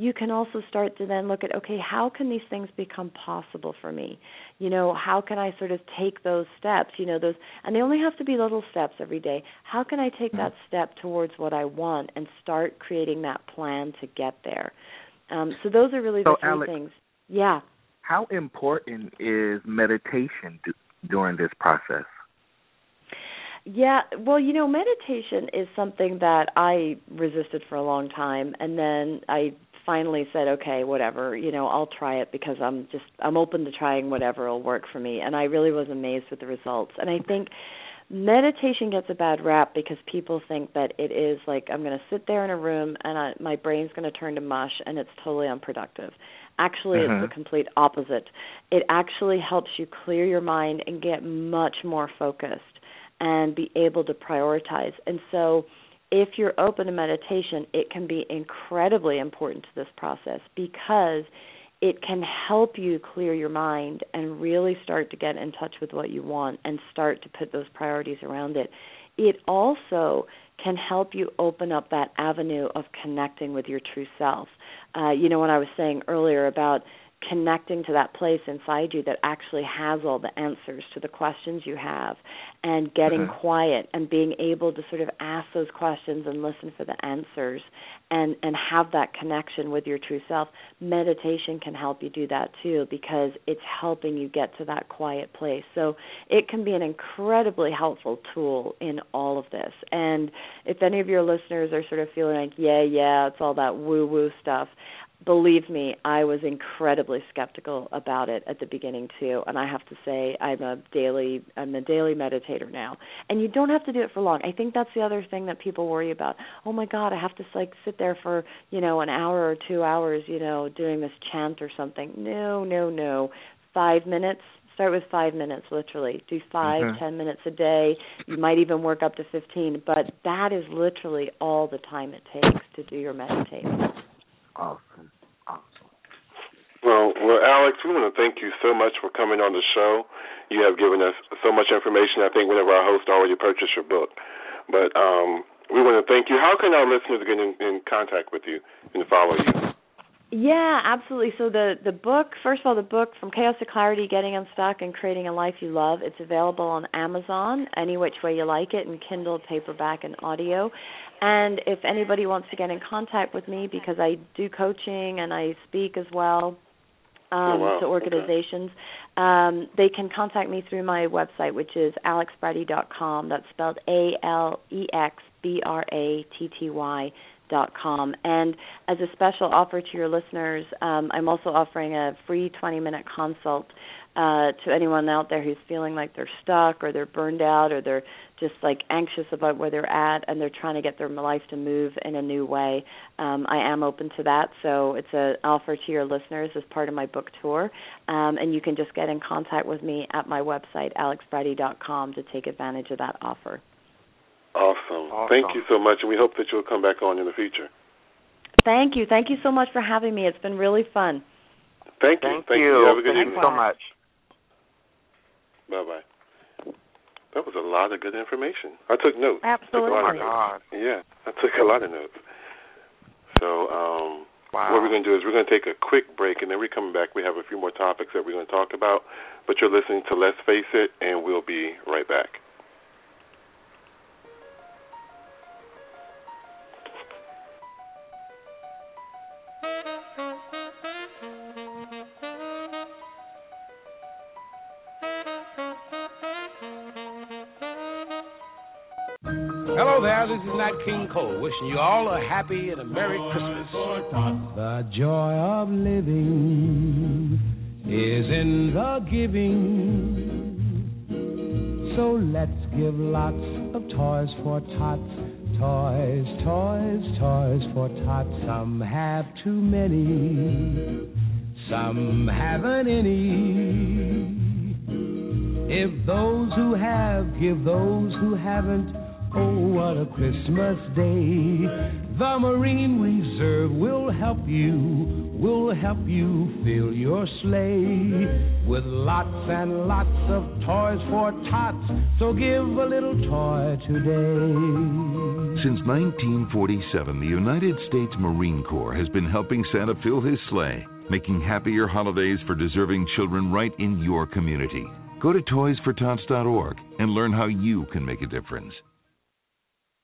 you can also start to then look at, okay, how can these things become possible for me? You know, how can I sort of take those steps, you know, those, and they only have to be little steps every day. How can I take that step towards what I want and start creating that plan to get there? So those are really the three Alex, things. Yeah. How important is meditation during this process? Yeah, well, you know, meditation is something that I resisted for a long time, and then I finally said, okay, whatever, you know, I'll try it because I'm open to trying whatever will work for me. And I really was amazed with the results. And I think meditation gets a bad rap because people think that it is like, I'm going to sit there in a room and my brain's going to turn to mush and it's totally unproductive. Actually, it's the complete opposite. It actually helps you clear your mind and get much more focused and be able to prioritize. And so if you're open to meditation, it can be incredibly important to this process because it can help you clear your mind and really start to get in touch with what you want and start to put those priorities around it. It also can help you open up that avenue of connecting with your true self. You know what I was saying earlier about connecting to that place inside you that actually has all the answers to the questions you have, and getting quiet and being able to sort of ask those questions and listen for the answers and have that connection with your true self. Meditation can help you do that too, because it's helping you get to that quiet place. So it can be an incredibly helpful tool in all of this. And if any of your listeners are sort of feeling like, yeah, it's all that woo-woo stuff, believe me, I was incredibly skeptical about it at the beginning too, and I have to say I'm a daily meditator now. And you don't have to do it for long. I think that's the other thing that people worry about. Oh my God, I have to like sit there for an hour or 2 hours, doing this chant or something. No. 5 minutes. Start with 5 minutes, literally. Do 5, 10 minutes a day. You might even work up to 15, but that is literally all the time it takes to do your meditation. Awesome. Well, Alex, we want to thank you so much for coming on the show. You have given us so much information. I think one of our hosts already purchased your book. But we want to thank you. How can our listeners get in contact with you and follow you? Yeah, absolutely. So the book, first of all, the book, From Chaos to Clarity, Getting Unstuck and Creating a Life You Love, it's available on Amazon, any which way you like it, in Kindle, paperback, and audio. And if anybody wants to get in contact with me, because I do coaching and I speak as well to organizations, they can contact me through my website, which is alexbratty.com. That's spelled ALEXBRATTY.com. And as a special offer to your listeners, I'm also offering a free 20-minute consult to anyone out there who's feeling like they're stuck or they're burned out or they're just like anxious about where they're at and they're trying to get their life to move in a new way. I am open to that, so it's an offer to your listeners as part of my book tour. And you can just get in contact with me at my website, alexbratty.com, to take advantage of that offer. Awesome. Thank you so much, and we hope that you'll come back on in the future. Thank you. Thank you so much for having me. It's been really fun. Thank you. Have a good evening. Thank you so much. Bye-bye. That was a lot of good information. I took notes. Absolutely. I took a lot of notes. So what we're going to do is we're going to take a quick break, and then we're coming back. We have a few more topics that we're going to talk about, but you're listening to Let's Face It, and we'll be right back. This is Nat King Cole wishing you all a happy and a Merry Christmas. The joy of living is in the giving. So let's give lots of toys for tots. Toys, toys, toys for tots. Some have too many, some haven't any. If those who have give those who haven't, oh, what a Christmas day. The Marine Reserve will help you fill your sleigh with lots and lots of toys for tots. So give a little toy today. Since 1947, the United States Marine Corps has been helping Santa fill his sleigh, making happier holidays for deserving children right in your community. Go to toysfortots.org and learn how you can make a difference.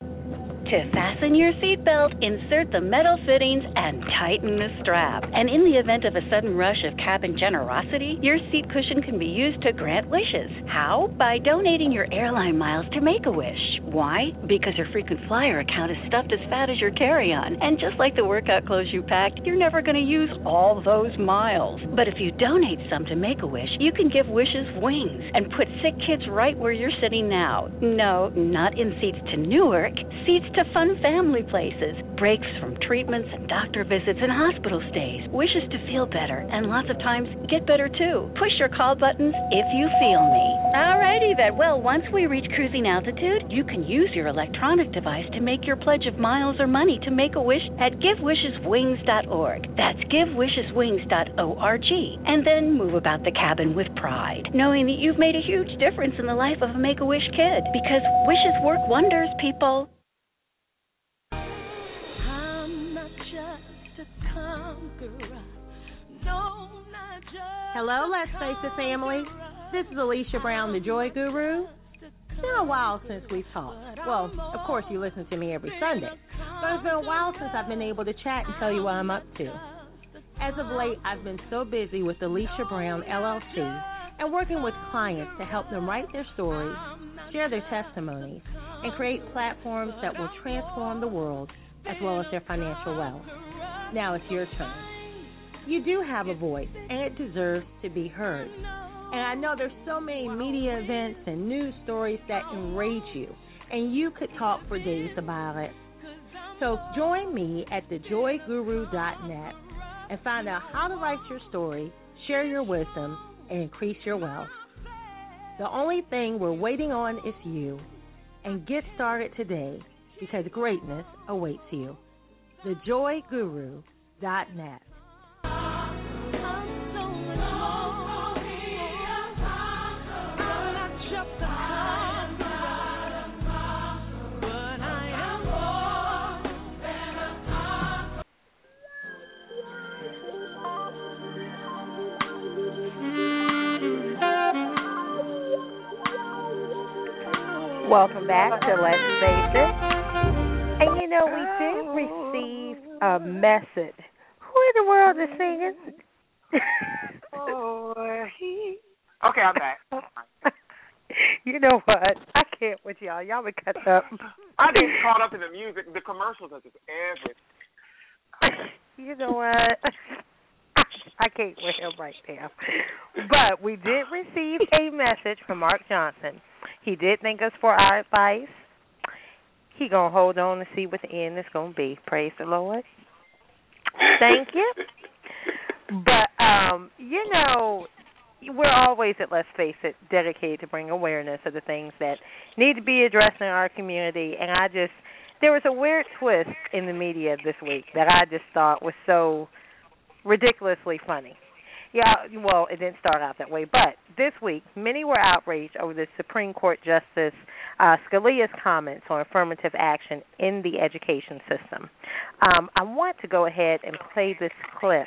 To fasten your seatbelt, insert the metal fittings and tighten the strap. And in the event of a sudden rush of cabin generosity, your seat cushion can be used to grant wishes. How? By donating your airline miles to Make-A-Wish. Why? Because your frequent flyer account is stuffed as fat as your carry-on. And just like the workout clothes you packed, you're never going to use all those miles. But if you donate some to Make-A-Wish, you can give wishes wings and put sick kids right where you're sitting now. No, not in seats to Newark, seats to fun family places, breaks from treatments and doctor visits and hospital stays, wishes to feel better, and lots of times get better too. Push your call buttons if you feel me. Alrighty then. Well, once we reach cruising altitude, you can can use your electronic device to make your pledge of miles or money to Make-A-Wish at GiveWishesWings.org. That's GiveWishesWings.org. And then move about the cabin with pride, knowing that you've made a huge difference in the life of a Make-A-Wish kid, because wishes work wonders, people. I'm not just a conqueror. No, not just Hello, Let's Face It family. This is Alicia Brown, the Joy Guru. It's been a while since we've talked. Well, of course, you listen to me every Sunday. But it's been a while since I've been able to chat and tell you what I'm up to. As of late, I've been so busy with Alicia Brown, LLC, and working with clients to help them write their stories, share their testimonies, and create platforms that will transform the world as well as their financial wealth. Now it's your turn. You do have a voice, and it deserves to be heard. And I know there's so many media events and news stories that enrage you, and you could talk for days about it. So join me at thejoyguru.net and find out how to write your story, share your wisdom, and increase your wealth. The only thing we're waiting on is you. And get started today, because greatness awaits you. thejoyguru.net. Welcome back to Let's Face It. And, you know, we did receive a message. Who in the world is singing? Okay, I'm back. You know what? I can't with y'all. Y'all would cut up. I get caught up in the music. The commercials are just everything. You know what? I can't with him right now. But we did receive a message from Mark Johnson. He did thank us for our advice. He going to hold on and see what the end is going to be. Praise the Lord. Thank you. But, you know, we're always, at Let's Face It, dedicated to bring awareness of the things that need to be addressed in our community. And I just, there was a weird twist in the media this week that I just thought was so ridiculously funny. Yeah, well, it didn't start out that way, but this week, many were outraged over the Supreme Court Justice Scalia's comments on affirmative action in the education system. I want to go ahead and play this clip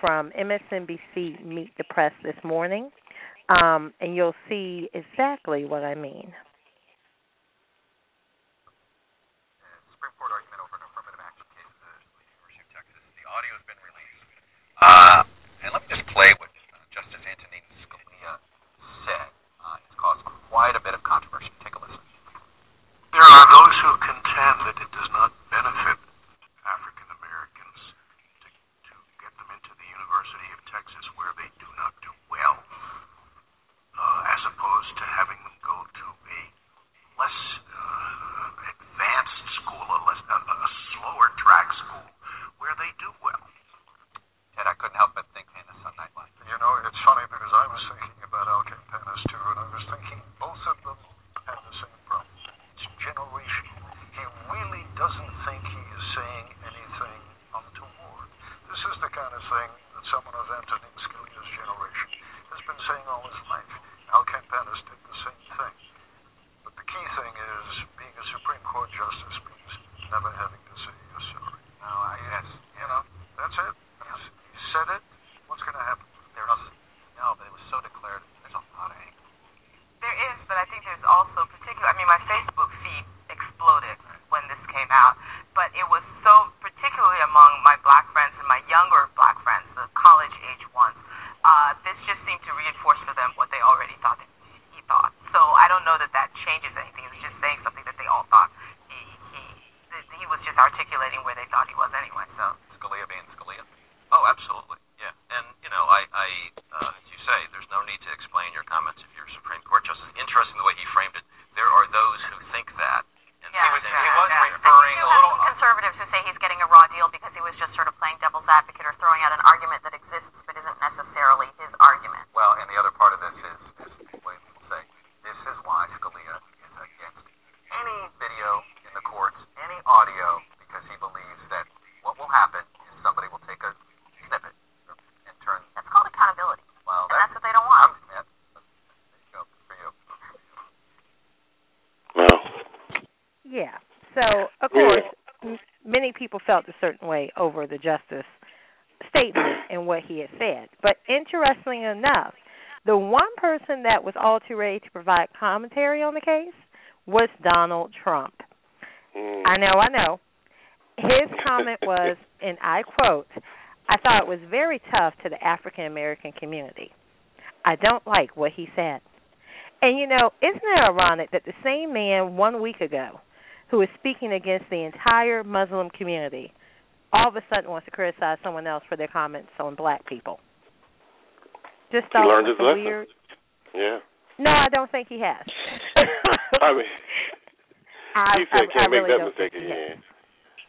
from MSNBC Meet the Press this morning, and you'll see exactly what I mean. Supreme Court argument over an affirmative action case in the University of Texas. The audio has been released. And let me just play what Justice Antonin Scalia said. It's caused quite a bit of controversy. Take a listen. There are those who contend that it does not benefit African Americans to get them into the University of Texas, where they do not do well, as opposed to having them go to a So, of course, many people felt a certain way over the justice statement and what he had said. But interestingly enough, the one person that was all too ready to provide commentary on the case was Donald Trump. I know. His comment was, and I quote, "I thought it was very tough to the African-American community. I don't like what he said." And, you know, isn't it ironic that the same man 1 week ago who is speaking against the entire Muslim community all of a sudden wants to criticize someone else for their comments on black people? Just thought it was weird. Yeah. No, I don't think he has. I mean, he said can't make that mistake again.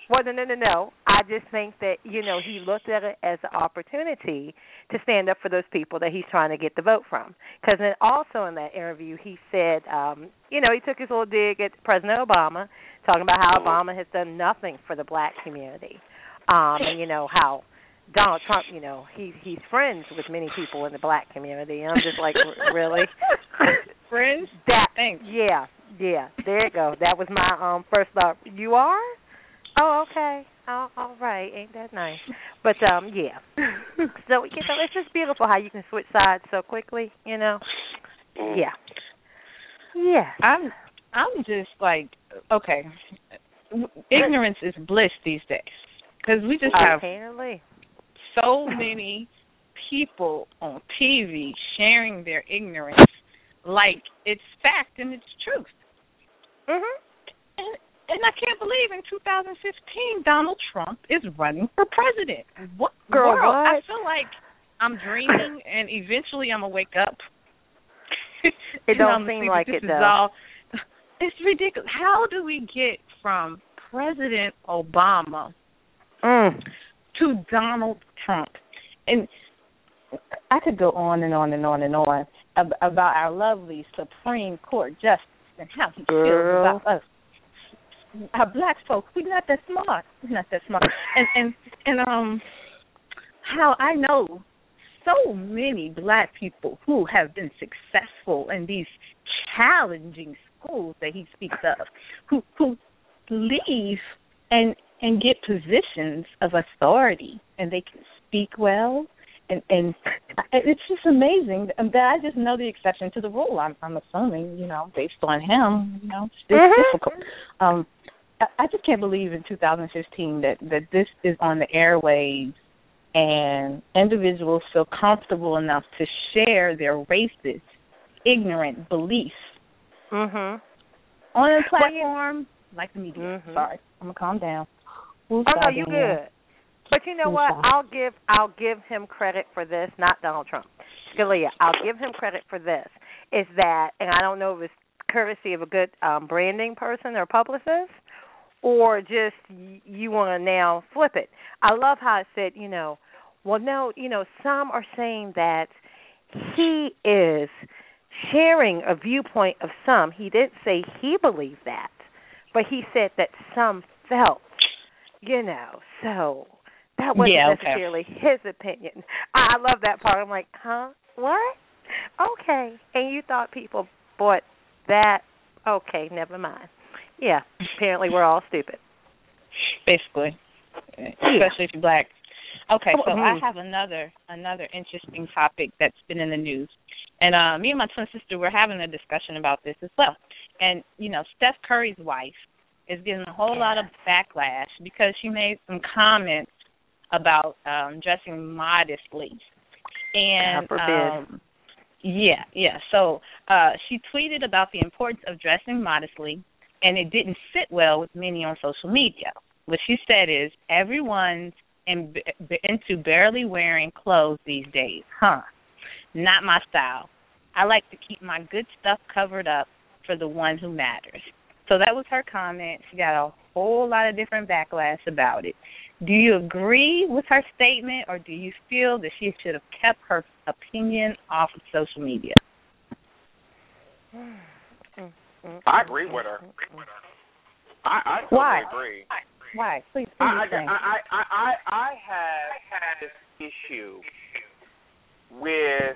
Well, no. I just think that, you know, he looked at it as an opportunity to stand up for those people that he's trying to get the vote from. Because then also in that interview, he said, you know, he took his little dig at President Obama, talking about how Obama has done nothing for the black community. And, you know, how Donald Trump, you know, he's friends with many people in the black community. And I'm just like, really? Friends? Thanks. Yeah. There you go. That was my first thought. You are? Oh, okay. Oh, all right. Ain't that nice? But, yeah. So, you know, it's just beautiful how you can switch sides so quickly, you know? Yeah. Yeah. I'm just like, okay. Ignorance is bliss these days. Because we just have so many people on TV sharing their ignorance like it's fact and it's truth. Mm-hmm. And I can't believe in 2015 Donald Trump is running for president. What world? What? I feel like I'm dreaming, and eventually I'm gonna wake up. It don't seem like it though. It's ridiculous. How do we get from President Obama to Donald Trump? And I could go on and on and on and on about our lovely Supreme Court justice and how he feels about us. Our black folks, we're not that smart. And how I know so many black people who have been successful in these challenging schools that he speaks of, who leave and get positions of authority, and they can speak well, and it's just amazing. That I just know the exception to the rule. I'm assuming, you know, based on him, you know, it's difficult. I just can't believe in 2015 that this is on the airwaves and individuals feel comfortable enough to share their racist, ignorant beliefs on a platform like the media. Sorry, I'm gonna calm down. No, you good. But you know what? I'll give him credit for this. Not Donald Trump, Scalia. I'll give him credit for this. Is that, and I don't know if it's courtesy of a good branding person or publicist, or just you want to now flip it. I love how it said, you know, well, no, you know, some are saying that he is sharing a viewpoint of some. He didn't say he believed that, but he said that some felt, you know, so that wasn't necessarily his opinion. I love that part. I'm like, huh? What? Okay. And you thought people bought that? Okay, never mind. Yeah, apparently we're all stupid. Basically, especially if you're black. Okay, so I have another interesting topic that's been in the news. And me and my twin sister were having a discussion about this as well. And, you know, Steph Curry's wife is getting a whole lot of backlash because she made some comments about dressing modestly. And so she tweeted about the importance of dressing modestly, and it didn't sit well with many on social media. What she said is, everyone's into barely wearing clothes these days. Huh. Not my style. I like to keep my good stuff covered up for the one who matters. So that was her comment. She got a whole lot of different backlash about it. Do you agree with her statement, or do you feel that she should have kept her opinion off of social media? I agree with her. I totally agree. Why? Please. I have this issue with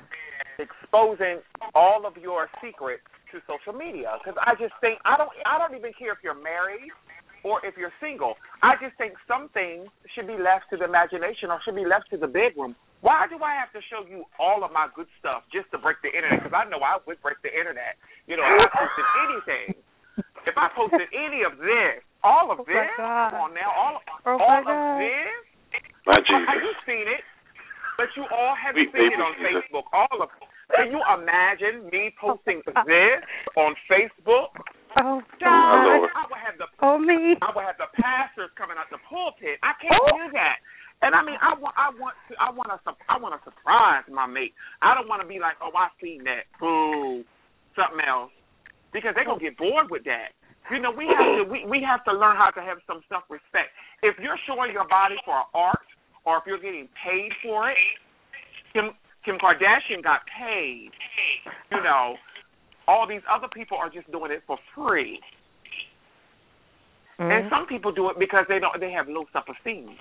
exposing all of your secrets to social media, because I just think I don't even care if you're married. or if you're single. I just think some things should be left to the imagination or should be left to the bedroom. Why do I have to show you all of my good stuff just to break the internet? Because I know I would break the internet. You know, if I posted anything, if I posted any of this, all of this, come on now, all of this, you've seen it, but you all have seen it on Facebook, all of it. Can you imagine me posting this on Facebook? Oh, God. I would have the pastors coming out the pulpit. I can't do that. And I mean, I want to surprise my mate. I don't want to be like, oh, I seen that, boo, something else, because they're gonna get bored with that. You know, we have to learn how to have some self respect. If you're showing your body for art, or if you're getting paid for it, Kim Kardashian got paid. You know, all these other people are just doing it for free, and some people do it because they have low self esteem.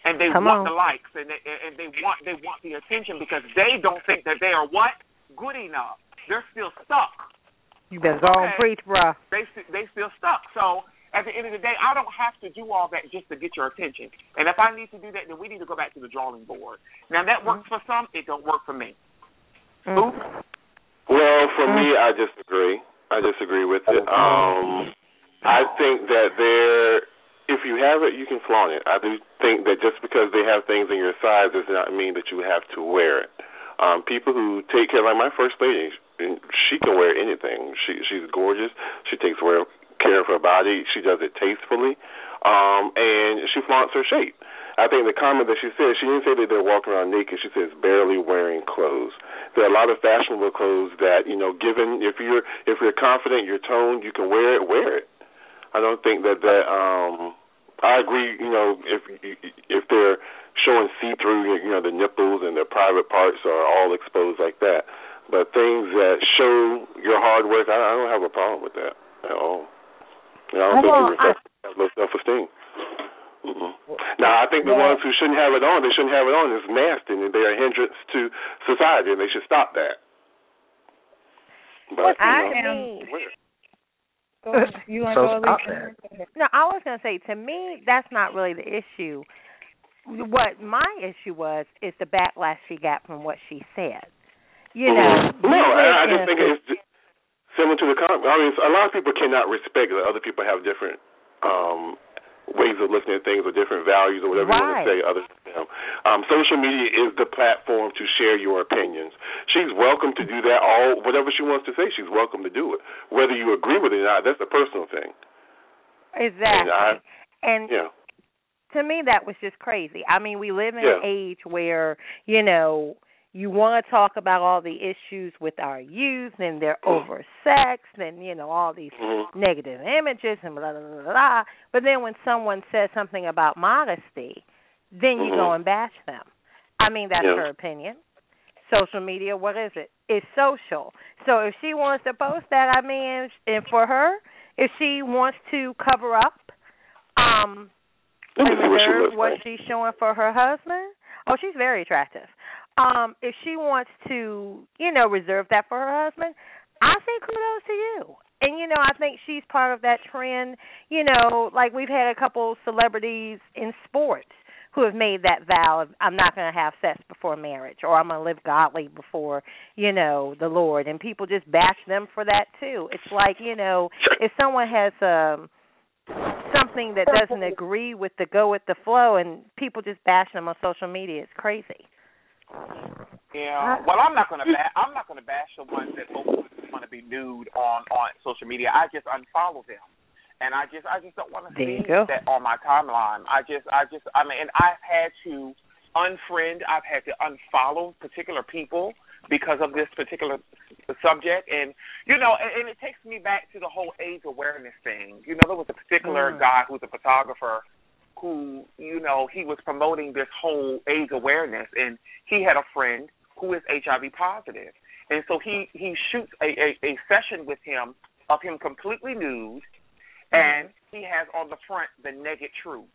And they want the likes, and they want the attention because they don't think that they are what? Good enough. They're still stuck. You better go on, preach, bruh. They still stuck. So at the end of the day, I don't have to do all that just to get your attention. And if I need to do that, then we need to go back to the drawing board. Now, that works for some. It don't work for me. Mm-hmm. Well, for me, I disagree. I disagree with it. I think that if you have it, you can flaunt it. I do think that just because they have things in your size does not mean that you have to wear it. People who take care, like my first lady, she can wear anything. She's gorgeous. She takes care of her body. She does it tastefully, and she flaunts her shape. I think the comment that she said, she didn't say that they're walking around naked. She says barely wearing clothes. There are a lot of fashionable clothes that, you know, given if you're confident, you're toned, you can wear it. Wear it. I don't think that. I agree, you know, if they're showing see-through, you know, the nipples and their private parts are all exposed like that. But things that show your hard work, I don't have a problem with that at all. You know, I don't think they have low self-esteem. Mm-mm. Now, I think the ones who shouldn't have it on, they shouldn't have it on. It's nasty, and they're a hindrance to society, and they should stop that. But, you want to go, Alicia? No, I was going to say, to me, that's not really the issue. What my issue was is the backlash she got from what she said. You know. No, I just think it's similar to the comment. I mean, a lot of people cannot respect that other people have different ways of looking at things or different values or whatever you want to say. Social media is the platform to share your opinions. She's welcome to do that. All whatever she wants to say, she's welcome to do it. Whether you agree with it or not, that's a personal thing. Exactly. To me, that was just crazy. I mean, we live in an age where, you know, you want to talk about all the issues with our youth, and they're oversexed, and, you know, all these negative images and blah, blah, blah, blah. But then when someone says something about modesty, then you go and bash them. I mean, that's her opinion. Social media, what is it? It's social. So if she wants to post that, I mean, and for her, if she wants to cover up and reserve what she's showing for her husband, she's very attractive. If she wants to, you know, reserve that for her husband, I say kudos to you. And, you know, I think she's part of that trend. You know, like we've had a couple celebrities in sports who have made that vow of, I'm not going to have sex before marriage, or I'm going to live godly before, you know, the Lord. And people just bash them for that, too. It's like, you know, if someone has something that doesn't agree with the go with the flow, and people just bash them on social media, it's crazy. Yeah, well, I'm not gonna bash the ones that want to be nude on social media. I just unfollow them, and I just don't want to see that on my timeline. I mean, I've had to unfriend, I've had to unfollow particular people because of this particular subject, and you know, and it takes me back to the whole AIDS awareness thing. You know, there was a particular guy who's a photographer, who, you know, he was promoting this whole AIDS awareness, and he had a friend who is HIV positive. And so he shoots a session with him of him completely nude, and he has on the front the naked truth.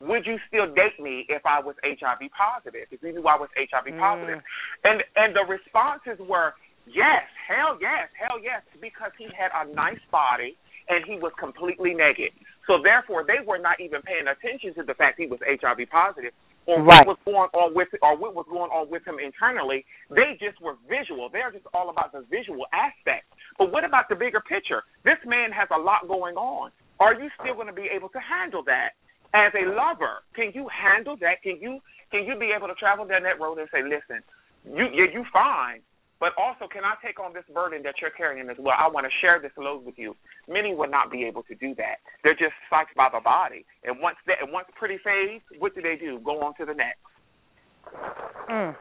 Would you still date me if I was HIV positive, if you knew I was HIV positive? And the responses were, yes, hell yes, because he had a nice body, and he was completely naked. So, therefore, they were not even paying attention to the fact he was HIV positive or right. What was going on with him internally. They just were visual. They're just all about the visual aspect. But what about the bigger picture? This man has a lot going on. Are you still going to be able to handle that? As a lover, can you handle that? Can you be able to travel down that road and say, listen, you fine, but also can I take on this burden that you're carrying as well? I want to share this load with you. Many will not be able to do that. They're just psyched by the body. And once pretty fades, what do? Go on to the next. Mm.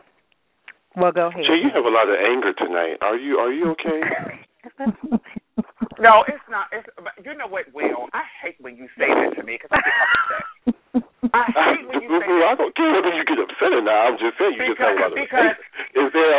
Well, go ahead. Jay, you have a lot of anger tonight. Are you okay? No, it's not. You know what, Will? I hate when you say that to me because I get upset. I don't care whether you get upset or not. I'm just saying you just have a lot of mistakes. Is there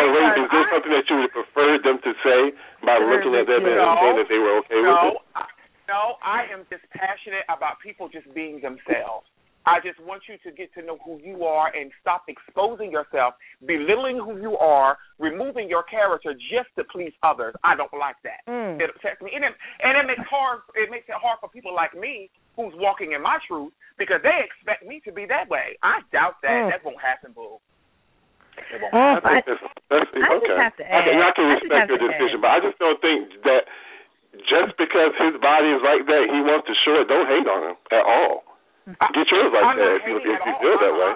something that you would have preferred them to say by looking at them and saying that they were okay with it? I am just passionate about people just being themselves. I just want you to get to know who you are and stop exposing yourself, belittling who you are, removing your character just to please others. I don't like that. Mm. It upsets me. And it makes it hard for people like me who's walking in my truth because they expect me to be that way. I doubt that. Mm. That won't happen, boo. I can respect your decision, but I just don't think that just because his body is like that, he wants to show it. Don't hate on him at all. Get yours like I'm that if you feel that way.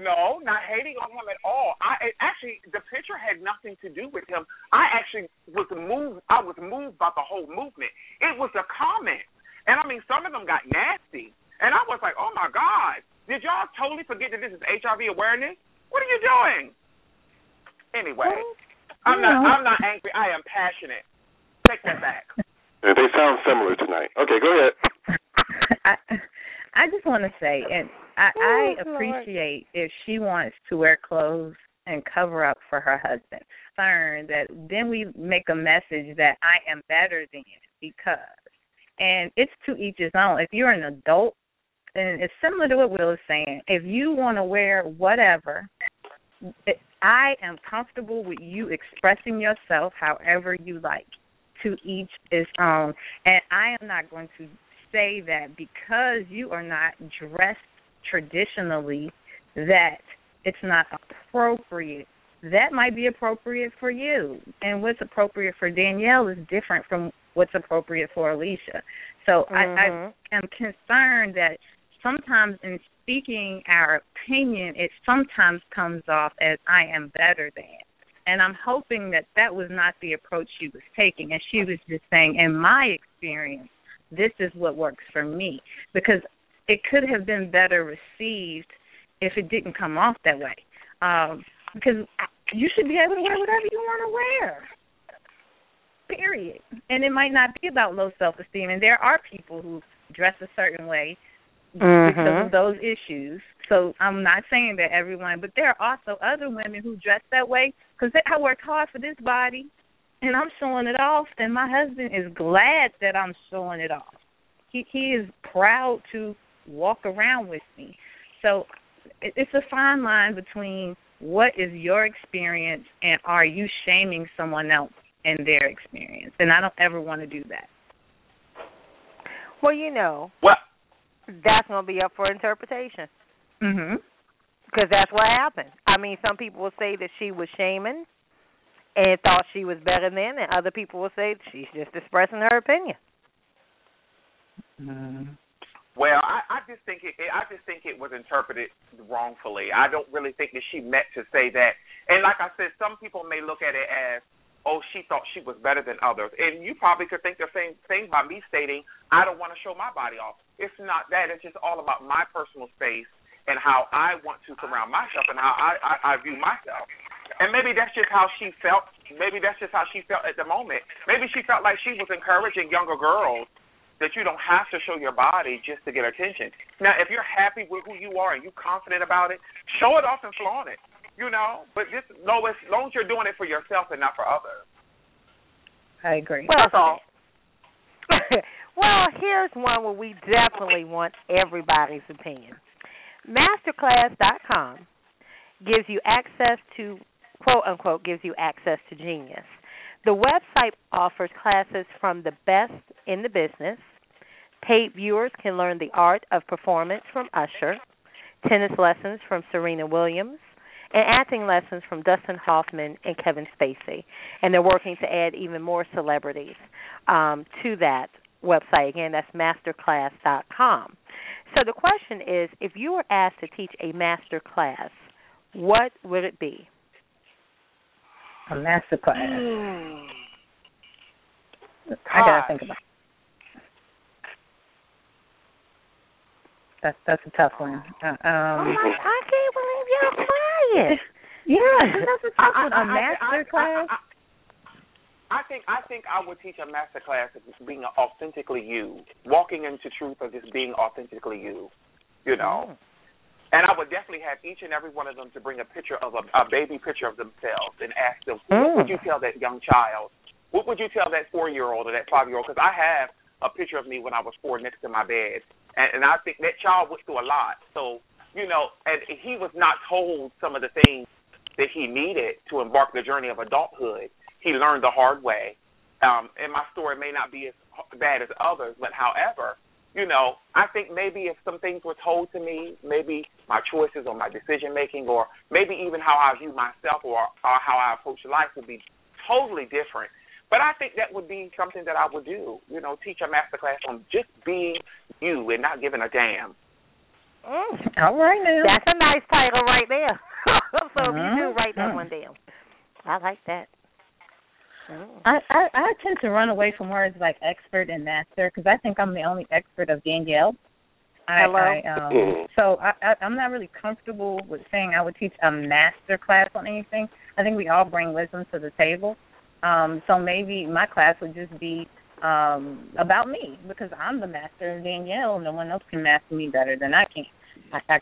No, not hating on him at all. Actually, the picture had nothing to do with him. I actually was moved. I was moved by the whole movement. It was the comments. And, I mean, some of them got nasty. And I was like, oh, my God, did y'all totally forget that this is HIV awareness? What are you doing? Anyway, I'm not angry. I am passionate. Take that back. They sound similar tonight. Okay, go ahead. I just want to say, and I appreciate if she wants to wear clothes and cover up for her husband. Learn that then we make a message that I am better than because. And it's to each his own. If you're an adult, and it's similar to what Will is saying, if you want to wear whatever, I am comfortable with you expressing yourself however you like. To each his own. And I am not going to say that because you are not dressed traditionally that it's not appropriate. That might be appropriate for you. And what's appropriate for Danielle is different from what's appropriate for Alicia. So I am concerned that sometimes in speaking our opinion, it sometimes comes off as I am better than. And I'm hoping that that was not the approach she was taking. And she was just saying, in my experience, this is what works for me. Because it could have been better received if it didn't come off that way. Because you should be able to wear whatever you want to wear. Period. And it might not be about low self-esteem. And there are people who dress a certain way because of those issues. So I'm not saying that everyone, but there are also other women who dress that way because I worked hard for this body, and I'm showing it off, and my husband is glad that I'm showing it off. He is proud to walk around with me. So it's a fine line between what is your experience and are you shaming someone else in their experience, and I don't ever want to do that. Well, you know, that's going to be up for interpretation. Mm-hmm. Because that's what happened. I mean, some people will say that she was shaming and thought she was better than, and other people will say she's just expressing her opinion. Well, I just think it was interpreted wrongfully. I don't really think that she meant to say that. And like I said, some people may look at it as, oh, she thought she was better than others. And you probably could think the same thing by me stating, I don't want to show my body off. It's not that. It's just all about my personal space and how I want to surround myself and how I view myself. And maybe that's just how she felt. Maybe that's just how she felt at the moment. Maybe she felt like she was encouraging younger girls that you don't have to show your body just to get attention. Now, if you're happy with who you are and you're confident about it, show it off and flaunt it, you know. But just know as long as you're doing it for yourself and not for others. I agree. Well, that's all. Well, here's one where we definitely want everybody's opinion. Masterclass.com gives you access to, quote, unquote, gives you access to genius. The website offers classes from the best in the business Paid viewers can learn the art of performance from Usher, tennis lessons from Serena Williams, and acting lessons from Dustin Hoffman and Kevin Spacey. And they're working to add even more celebrities to that website. Again, that's Masterclass.com. So the question is, if you were asked to teach a master class, what would it be? A master class. I got to think about it. That's a tough one. I can't believe y'all quiet. Yeah, that's a tough one. A master class? I think I would teach a master class of just being authentically you, walking into truth of just being authentically you, you know. Mm. And I would definitely have each and every one of them to bring a picture of a baby picture of themselves and ask them, what would you tell that young child? What would you tell that 4-year-old or that 5-year-old? Because I have a picture of me when I was 4 next to my bed. And I think that child went through a lot. So, you know, and he was not told some of the things that he needed to embark the journey of adulthood. He learned the hard way. And my story may not be as bad as others, but however, you know, I think maybe if some things were told to me, maybe my choices or my decision-making or maybe even how I view myself or how I approach life would be totally different. But I think that would be something that I would do, you know, teach a master class on just being you and not giving a damn. All right, now. That's a nice title right there. So you do write that one down. I like that. I tend to run away from words like expert and master because I think I'm the only expert of Danielle. So I'm not really comfortable with saying I would teach a master class on anything. I think we all bring wisdom to the table. So maybe my class would just be about me because I'm the master of Danielle. No one else can master me better than I can. I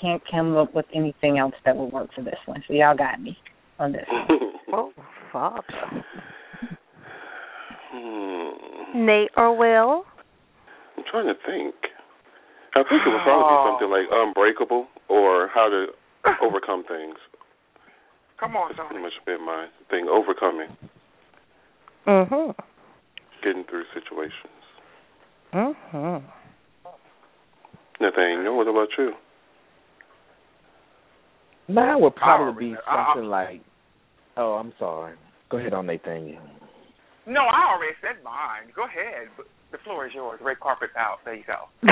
can't come up with anything else that would work for this one. So y'all got me on this one. Oh, fuck. Nate or Will? I'm trying to think. I think it would probably be something like Unbreakable or How to Overcome Things. Come on, Tony. Pretty much been my thing, overcoming. Mm-hmm. Getting through situations. Mm-hmm. Nathaniel, what about you? Mine would probably be something like, oh, I'm sorry. Go ahead on Nathaniel. No, I already said mine. Go ahead. The floor is yours. Red carpet's out. There you go.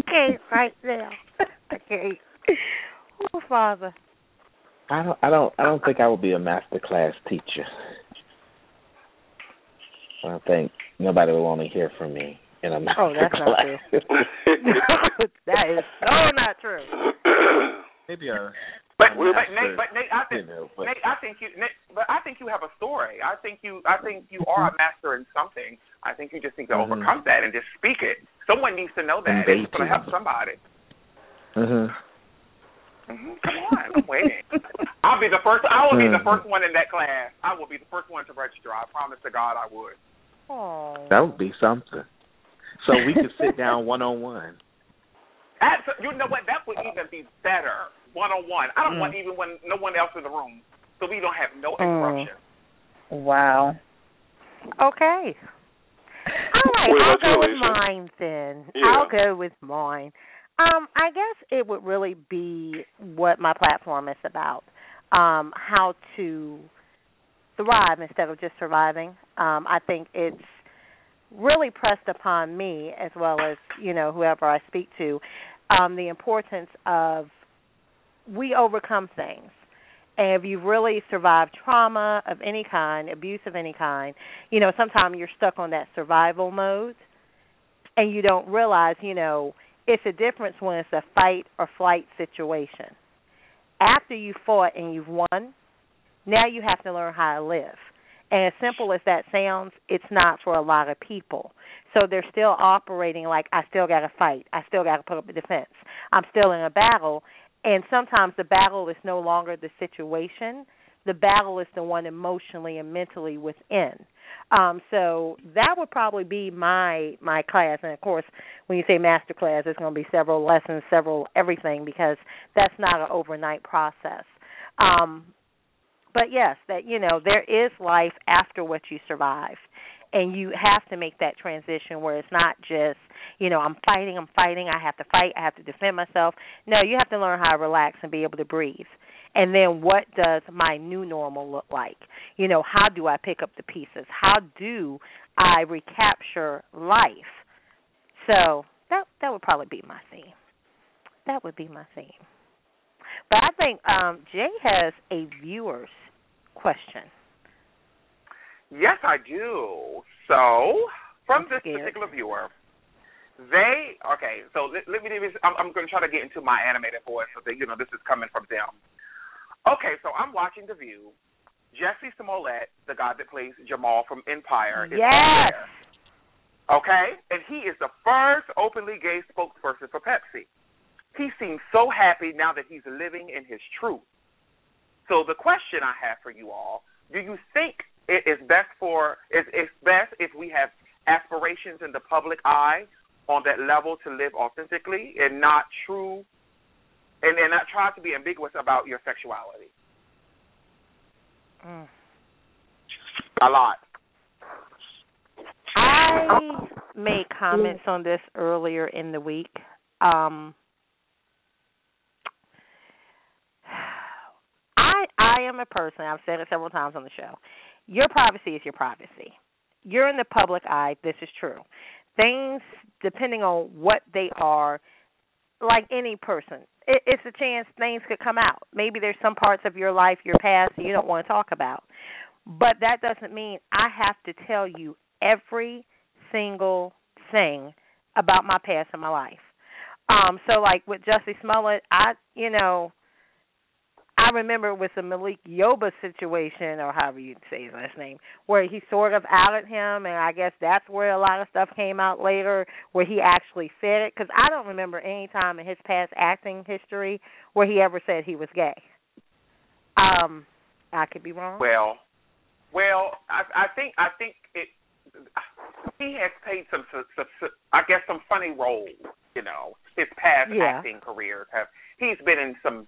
Okay, right now. Okay. Oh, Father. I don't think I would be a master class teacher. I don't think nobody would want to hear from me in a master class. Not true. That is so not true. Maybe a Nate, I think you have a story. I think you are a master in something. I think you just need to overcome that and just speak it. Someone needs to know that. It's going to help somebody. Mm-hmm. Mm-hmm. Come on, I'm waiting. I will be the first one in that class. I will be the first one to register. I promise to God I would. Aww. That would be something. So we could sit down one-on-one. You know what? That would even be better, one-on-one. I don't want even when no one else in the room, so we don't have no interruption. Wow. Okay. All right, I'll go with mine then. Yeah. I'll go with mine. I guess it would really be what my platform is about, how to thrive instead of just surviving. I think it's really pressed upon me as well as, you know, whoever I speak to, the importance of we overcome things. And if you've really survived trauma of any kind, abuse of any kind, you know, sometimes you're stuck on that survival mode and you don't realize, you know, it's a difference when it's a fight or flight situation. After you fought and you've won, now you have to learn how to live. And as simple as that sounds, it's not for a lot of people. So they're still operating like, I still got to fight. I still got to put up a defense. I'm still in a battle. And sometimes the battle is no longer the situation. The battle is the one emotionally and mentally within. So that would probably be my class. And, of course, when you say master class, it's going to be several lessons, several everything, because that's not an overnight process. But, yes, that, you know, there is life after what you survive. And you have to make that transition where it's not just, you know, I'm fighting, I have to fight, I have to defend myself. No, you have to learn how to relax and be able to breathe. And then what does my new normal look like? You know, how do I pick up the pieces? How do I recapture life? So that would probably be my theme. That would be my theme. But I think Jay has a viewer's question. Yes, I do. So, from this particular viewer, let me do this. I'm going to try to get into my animated voice so that, you know, this is coming from them. Okay, so I'm watching The View. Jussie Smollett, the guy that plays Jamal from Empire, is on there. Okay? And he is the first openly gay spokesperson for Pepsi. He seems so happy now that he's living in his truth. So the question I have for you all, do you think it's best if we have aspirations in the public eye on that level to live authentically and not true and not try to be ambiguous about your sexuality? Mm. A lot. I made comments on this earlier in the week. I am a person, I've said it several times on the show, your privacy is your privacy. You're in the public eye, this is true. Things, depending on what they are, like any person, it's a chance things could come out. Maybe there's some parts of your life, your past, that you don't want to talk about. But that doesn't mean I have to tell you every single thing about my past and my life. So, like with Jussie Smollett, I remember with the Malik Yoba situation, or however you say his last name, where he sort of outed him, and I guess that's where a lot of stuff came out later, where he actually said it, because I don't remember any time in his past acting history where he ever said he was gay. I could be wrong. Well, I think it. He has played some funny roles, you know. His past acting careers have. He's been in some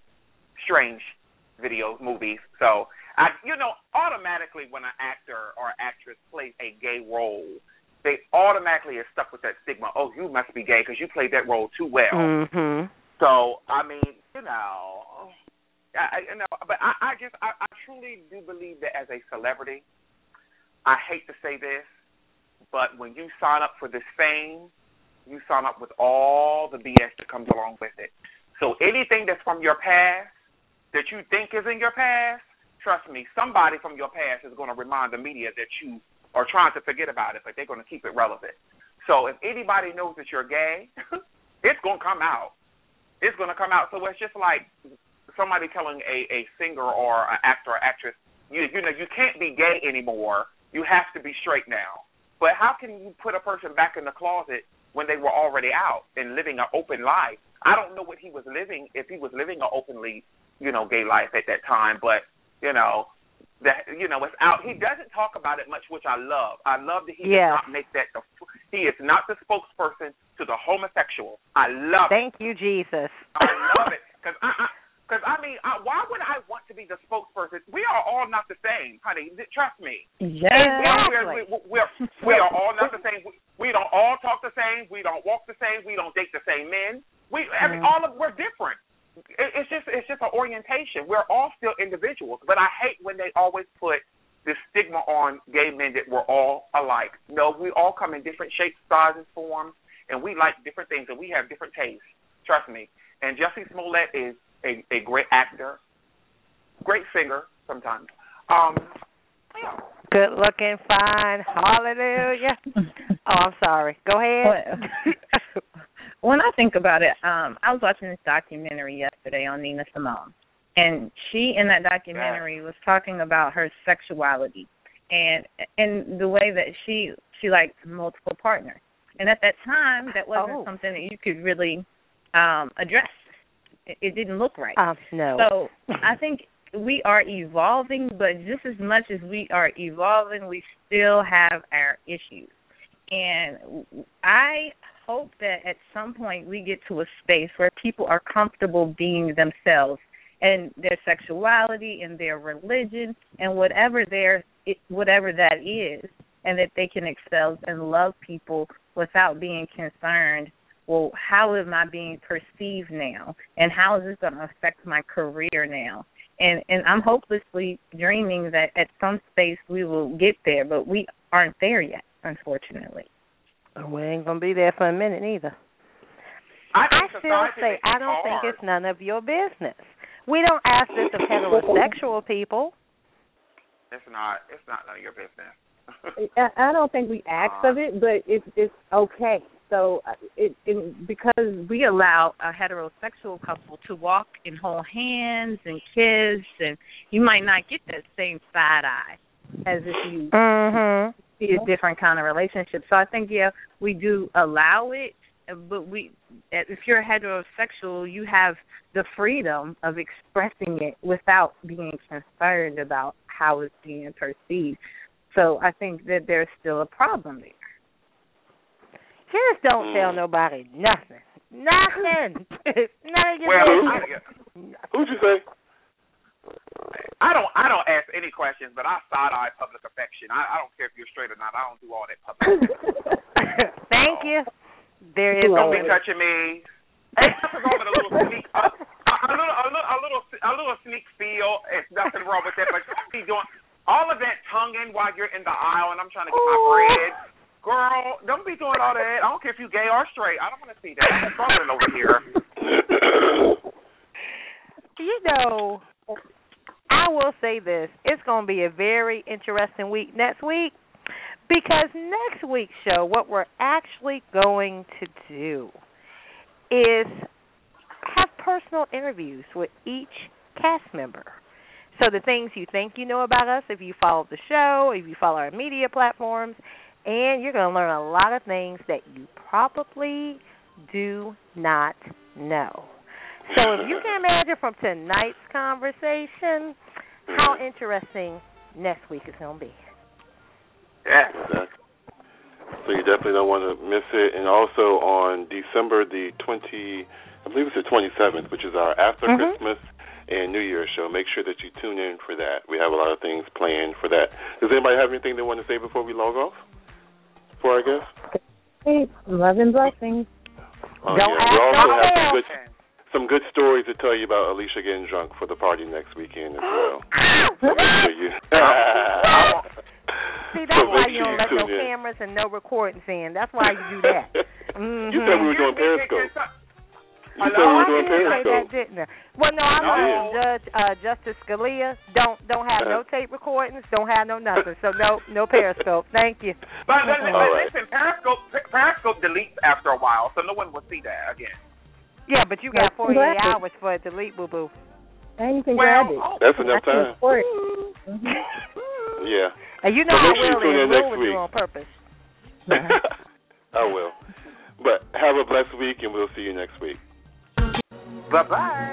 strange videos, movies. So, automatically when an actor or actress plays a gay role, they automatically are stuck with that stigma. Oh, you must be gay because you played that role too well. Mm-hmm. So, I truly do believe that as a celebrity, I hate to say this, but when you sign up for this fame, you sign up with all the BS that comes along with it. So anything that's from your past that you think is in your past, trust me, somebody from your past is going to remind the media that you are trying to forget about it, but they're going to keep it relevant. So if anybody knows that you're gay, it's going to come out. It's going to come out. So it's just like somebody telling a singer or an actor or actress, you can't be gay anymore. You have to be straight now. But how can you put a person back in the closet when they were already out and living an open life? I don't know what he was living, if he was living an openly, gay life at that time, but, it's out. He doesn't talk about it much, which I love. I love that he does not make that he is not the spokesperson to the homosexual. I love it. Thank you, Jesus. I love it. Because, why would I want to be the spokesperson? We are all not the same, honey. Trust me. Yes. We are all not the same. We don't all talk the same. We don't walk the same. We don't date the same men. We're different. It's just an orientation. We're all still individuals, but I hate when they always put this stigma on gay men that we're all alike. No, we all come in different shapes, sizes, forms, and we like different things, and we have different tastes. Trust me. And Jussie Smollett is a great actor, great singer sometimes. Good looking, fine, hallelujah. Oh, I'm sorry. Go ahead. When I think about it, I was watching this documentary yesterday on Nina Simone, and she in that documentary was talking about her sexuality and the way that she liked multiple partners. And at that time, that wasn't something that you could really address. It didn't look right. No. So I think we are evolving, but just as much as we are evolving, we still have our issues. And I hope that at some point we get to a space where people are comfortable being themselves and their sexuality and their religion and whatever that is. and that they can excel and love people without being concerned, well, how am I being perceived now? And how is this going to affect my career now? And I'm hopelessly dreaming that at some space we will get there, but we aren't there yet, unfortunately. We ain't going to be there for a minute either. I still say I don't think it's none of your business. We don't ask this of heterosexual people. It's not none of your business. I don't think we ask of it, but it's okay. So because we allow a heterosexual couple to walk and hold hands and kiss, and you might not get that same side eye as if you see a different kind of relationship. So I think, yeah, we do allow it, but if you're heterosexual, you have the freedom of expressing it without being concerned about how it's being perceived. So I think that there's still a problem there. Just don't tell nobody nothing. Nothing. Who'd you say? I don't ask any questions, but I side-eye public affection. I don't care if you're straight or not. I don't do all that public affection. Thank you. There is don't be touching me. A little sneak feel. It's nothing wrong with that, but be doing all of that tonguing while you're in the aisle, and I'm trying to get my bread. Girl, don't be doing all that. I don't care if you're gay or straight. I don't want to see that. I'm struggling over here. You know, I will say this. It's going to be a very interesting week next week, because next week's show, what we're actually going to do is have personal interviews with each cast member. So the things you think you know about us, if you follow the show, if you follow our media platforms, and you're going to learn a lot of things that you probably do not know. So if you can imagine from tonight's conversation, how interesting next week is going to be. Yeah. Exactly. So you definitely don't want to miss it. And also on December the 27th, which is our after Christmas and New Year's show. Make sure that you tune in for that. We have a lot of things planned for that. Does anybody have anything they want to say before we log off? For our guests? Hey, love and blessings. We also have some good stories to tell you about Alicia getting drunk for the party next weekend as well. So make sure you see, that's so why you don't let no cameras and no recordings in. That's why you do that. You said we were doing Periscope. You said we were doing Periscope. Well, no, I'm not Judge Justice Scalia. Don't have no tape recordings. Don't have no nothing. So no Periscope. Thank you. But listen, Periscope deletes after a while, so no one will see that again. Yeah, but you got 48 hours for it to delete, boo boo. And you can grab it. That's enough time. Yeah. And you know I will do on purpose. I will. But have a blessed week, and we'll see you next week. Bye-bye.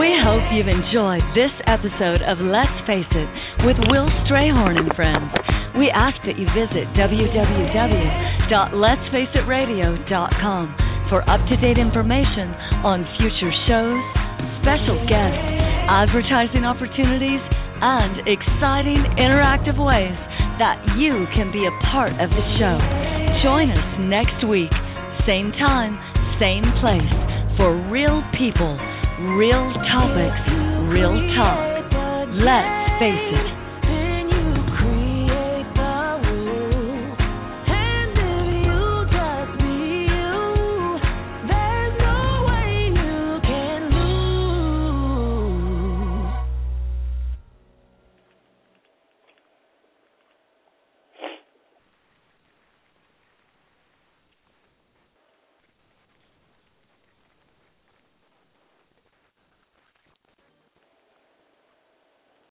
We hope you've enjoyed this episode of Let's Face It with Will Strayhorn and Friends. We ask that you visit www.letsfaceitradio.com for up-to-date information on future shows, special guests, advertising opportunities, and exciting interactive ways that you can be a part of the show. Join us next week, same time, same place, for real people, real topics, real talk. Let's face it.